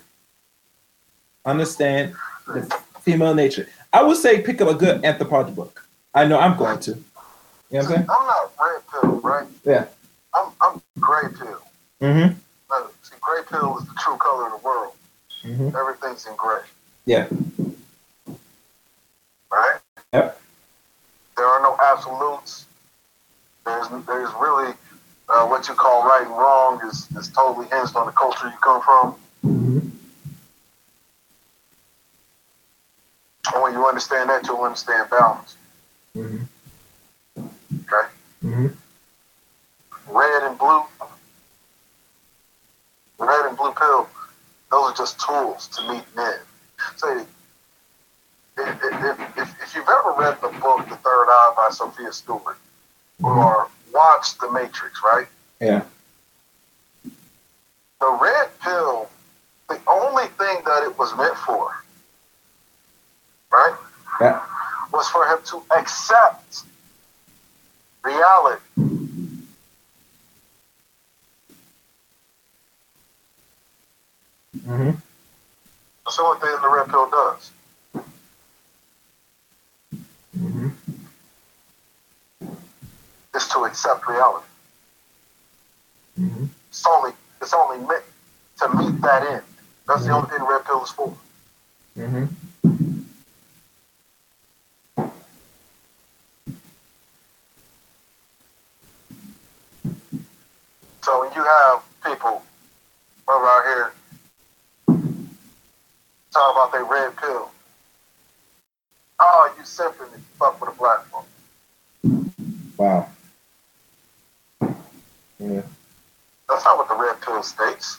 understand the female nature. I would say pick up a good anthropology book. I know I'm going to. You know what I'm saying? I'm not red pill, right? Yeah. I'm gray pill. Mm-hmm. See, gray pill is the true color of the world. Mm-hmm. Everything's in gray. Yeah. Right? Yep. There are no absolutes. There's really what you call right and wrong is totally hinged on the culture you come from. Mm-hmm. And when you understand that, you'll understand balance. Mm-hmm. Okay? Mm-hmm. Red and blue pill, those are just tools to meet men. So if you've ever read the book The Third Eye by Sophia Stewart, or watched The Matrix, right? Yeah. The red pill, the only thing that it was meant for, right? Yeah. Was for him to accept reality. Mm-hmm. That's the only thing the red pill does. Mm-hmm. Is to accept reality. Mm-hmm. It's only meant to meet that end. That's the only thing red pill is for. Mm-hmm. So you have people over out here talking about their red pill. Oh, you simping if you fuck with a black folk. Wow. Yeah. That's not what the red pill states.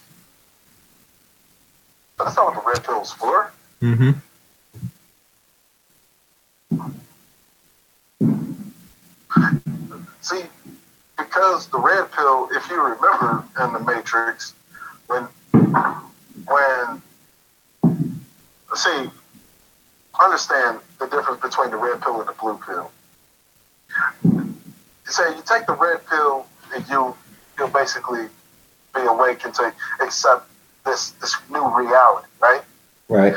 That's not what the red pill's for. Mm-hmm. See, because the red pill, if you remember in The Matrix, when see, understand the difference between the red pill and the blue pill. So you take the red pill and you'll basically be awake and take accept this new reality, right? Right.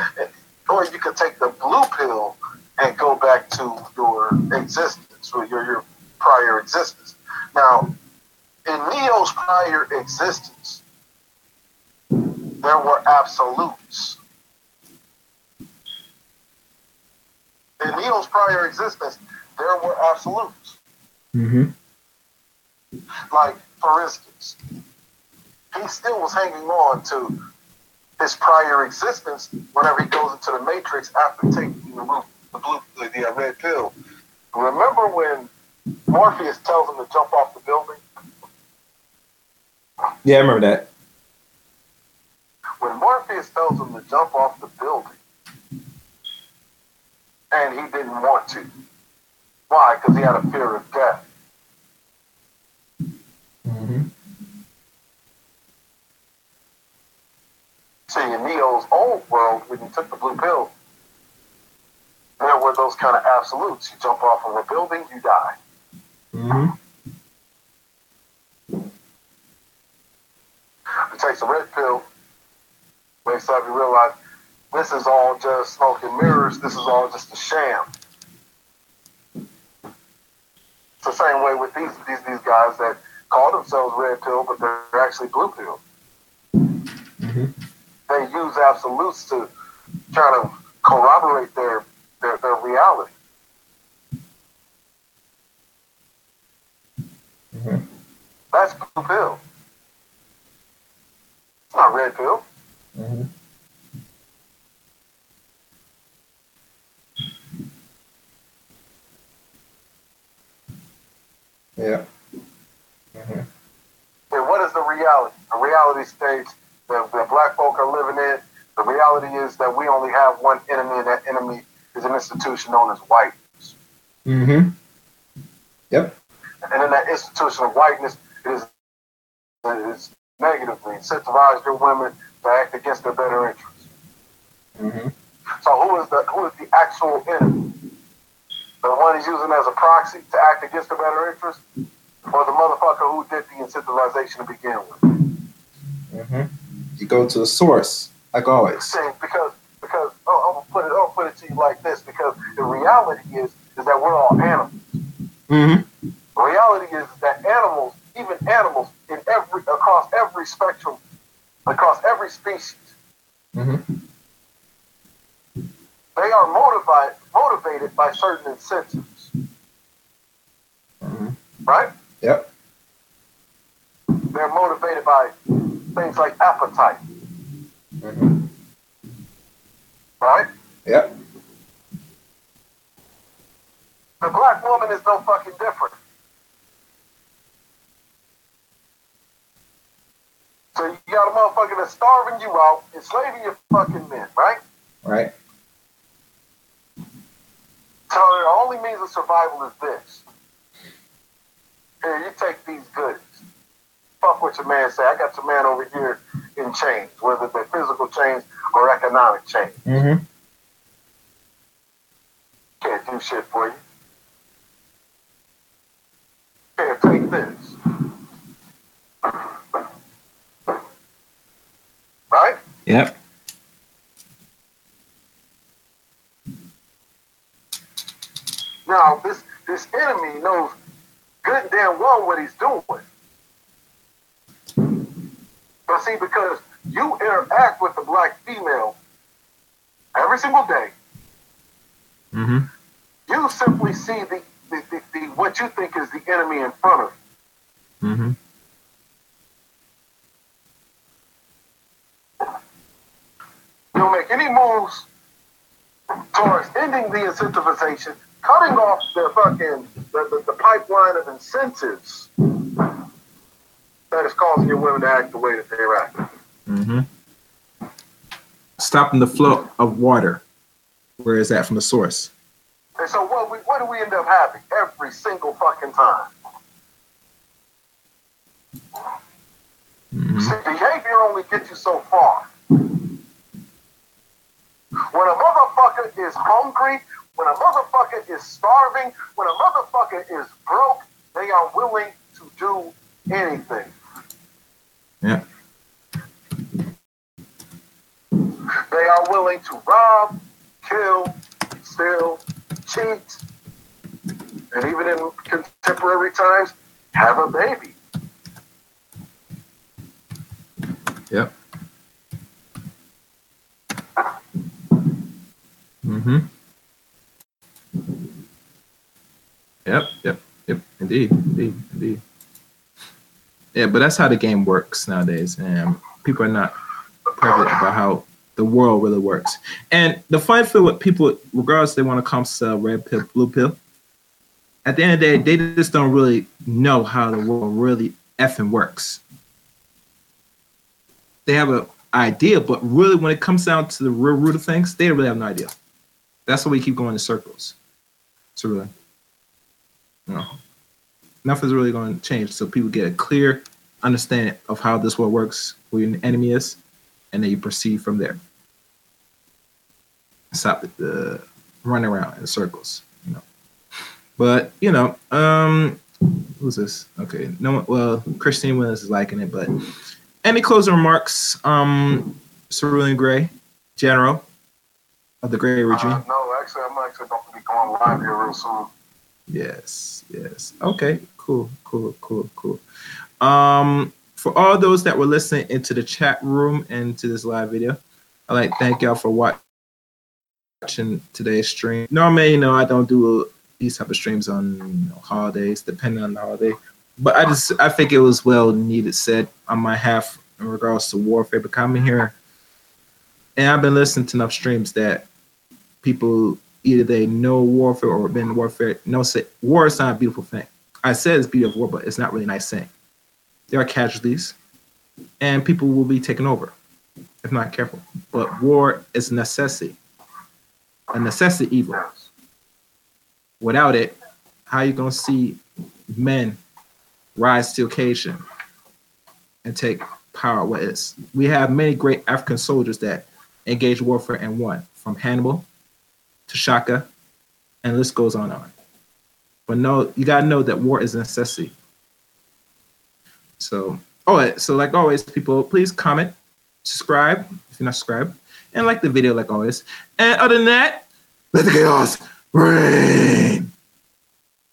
Or you could take the blue pill and go back to your existence or your prior existence. Now, in Neo's prior existence, there were absolutes. In Neo's prior existence, there were absolutes. Mm-hmm. Like, for instance, he still was hanging on to his prior existence whenever he goes into the Matrix after taking the red pill. Remember when Morpheus tells him to jump off the building? Yeah, I remember that. When Morpheus tells him to jump off the building, and he didn't want to. Why? Because he had a fear of death. Mm-hmm. See, in Neo's old world, when you took the blue pill, there were those kind of absolutes. You jump off of a building, you die. Mm-hmm. It takes a red pill, makes up you realize this is all just smoke and mirrors, this is all just a sham. It's the same way with these guys that call themselves red pill, but they're actually blue pill. Mm-hmm. They use absolutes to try to corroborate their reality. Mm-hmm. That's blue pill. It's not red pill. Mm-hmm. Yeah. Mm-hmm. And what is the reality? The reality states that black folk are living in. The reality is that we only have one enemy, and that enemy is an institution known as whiteness. Mm-hmm. Yep. And in that institution of whiteness, it is negatively incentivized your women to act against their better interests. Mm-hmm. So who is the actual enemy? The one he's using as a proxy to act against the better interest, or the motherfucker who did the incentivization to begin with? Mm-hmm. You go to the source, like always. See, because I'll put it to you like this, because the reality is that we're all animals. Mm-hmm. The reality is that animals, even animals, across every spectrum, across every species, mm-hmm. by certain incentives. Mm-hmm. Right? Yep. They're motivated by things like appetite. Mm-hmm. Right? Yep. The black woman is no fucking different. So you got a motherfucker that's starving you out, enslaving your fucking men, right? Right. So the only means of survival is this. Here, you take these goods. Fuck what your man say. I got your man over here in chains, whether they're physical chains or economic chains. Mm-hmm. Can't do shit for you. Here, take this. Right? Yep. Now, this enemy knows good and damn well what he's doing. But see, because you interact with the black female every single day, mm-hmm. you simply see the what you think is the enemy in front of you. Mm-hmm. You don't make any moves towards ending the incentivization, cutting off their fucking the pipeline of incentives that is causing your women to act the way that they're acting. Mm-hmm. Stopping the flow of water. Where is that from the source? And so what do we end up having every single fucking time? Mm-hmm. See, behavior only gets you so far. When a motherfucker is hungry, when a motherfucker is starving, when a motherfucker is broke, they are willing to do anything. Yeah. They are willing to rob, kill, steal, cheat, and even in contemporary times, have a baby. Yep. Mm-hmm. Yep. Indeed. Yeah, but that's how the game works nowadays, and people are not prevalent about how the world really works. And the fun thing with people, regardless they want to come sell red pill, blue pill, at the end of the day, they just don't really know how the world really effing works. They have an idea, but really when it comes down to the real root of things, they really have no idea. That's why we keep going in circles. So really, no, nothing's really going to change. So people get a clear understanding of how this world works, who your enemy is, and then you proceed from there. Stop the run around in circles, you know. But you know, who's this? Okay, no. Well, Christine Williams is liking it, but any closing remarks, Cerulean Gray, General of the Gray Regime? No, actually, I'm actually going to be going live here real soon. Yes. Okay, cool. For all those that were listening into the chat room and to this live video, I'd like to thank y'all for watching today's stream. Normally, I don't do these type of streams on holidays, depending on the holiday. But I think it was well needed said on my half in regards to warfare. But coming here, and I've been listening to enough streams that people, either they know warfare or been in warfare, war is not a beautiful thing. I said it's beautiful war, but it's not really a nice thing. There are casualties, and people will be taken over if not careful. But war is a necessity evil. Without it, how are you going to see men rise to occasion and take power? What is? We have many great African soldiers that engaged warfare and won, from Hannibal to Shaka, and the list goes on and on. But no, you got to know that war is a necessity. So like always, people, please comment, subscribe if you're not subscribed, and like the video like always. And other than that, let the chaos reign.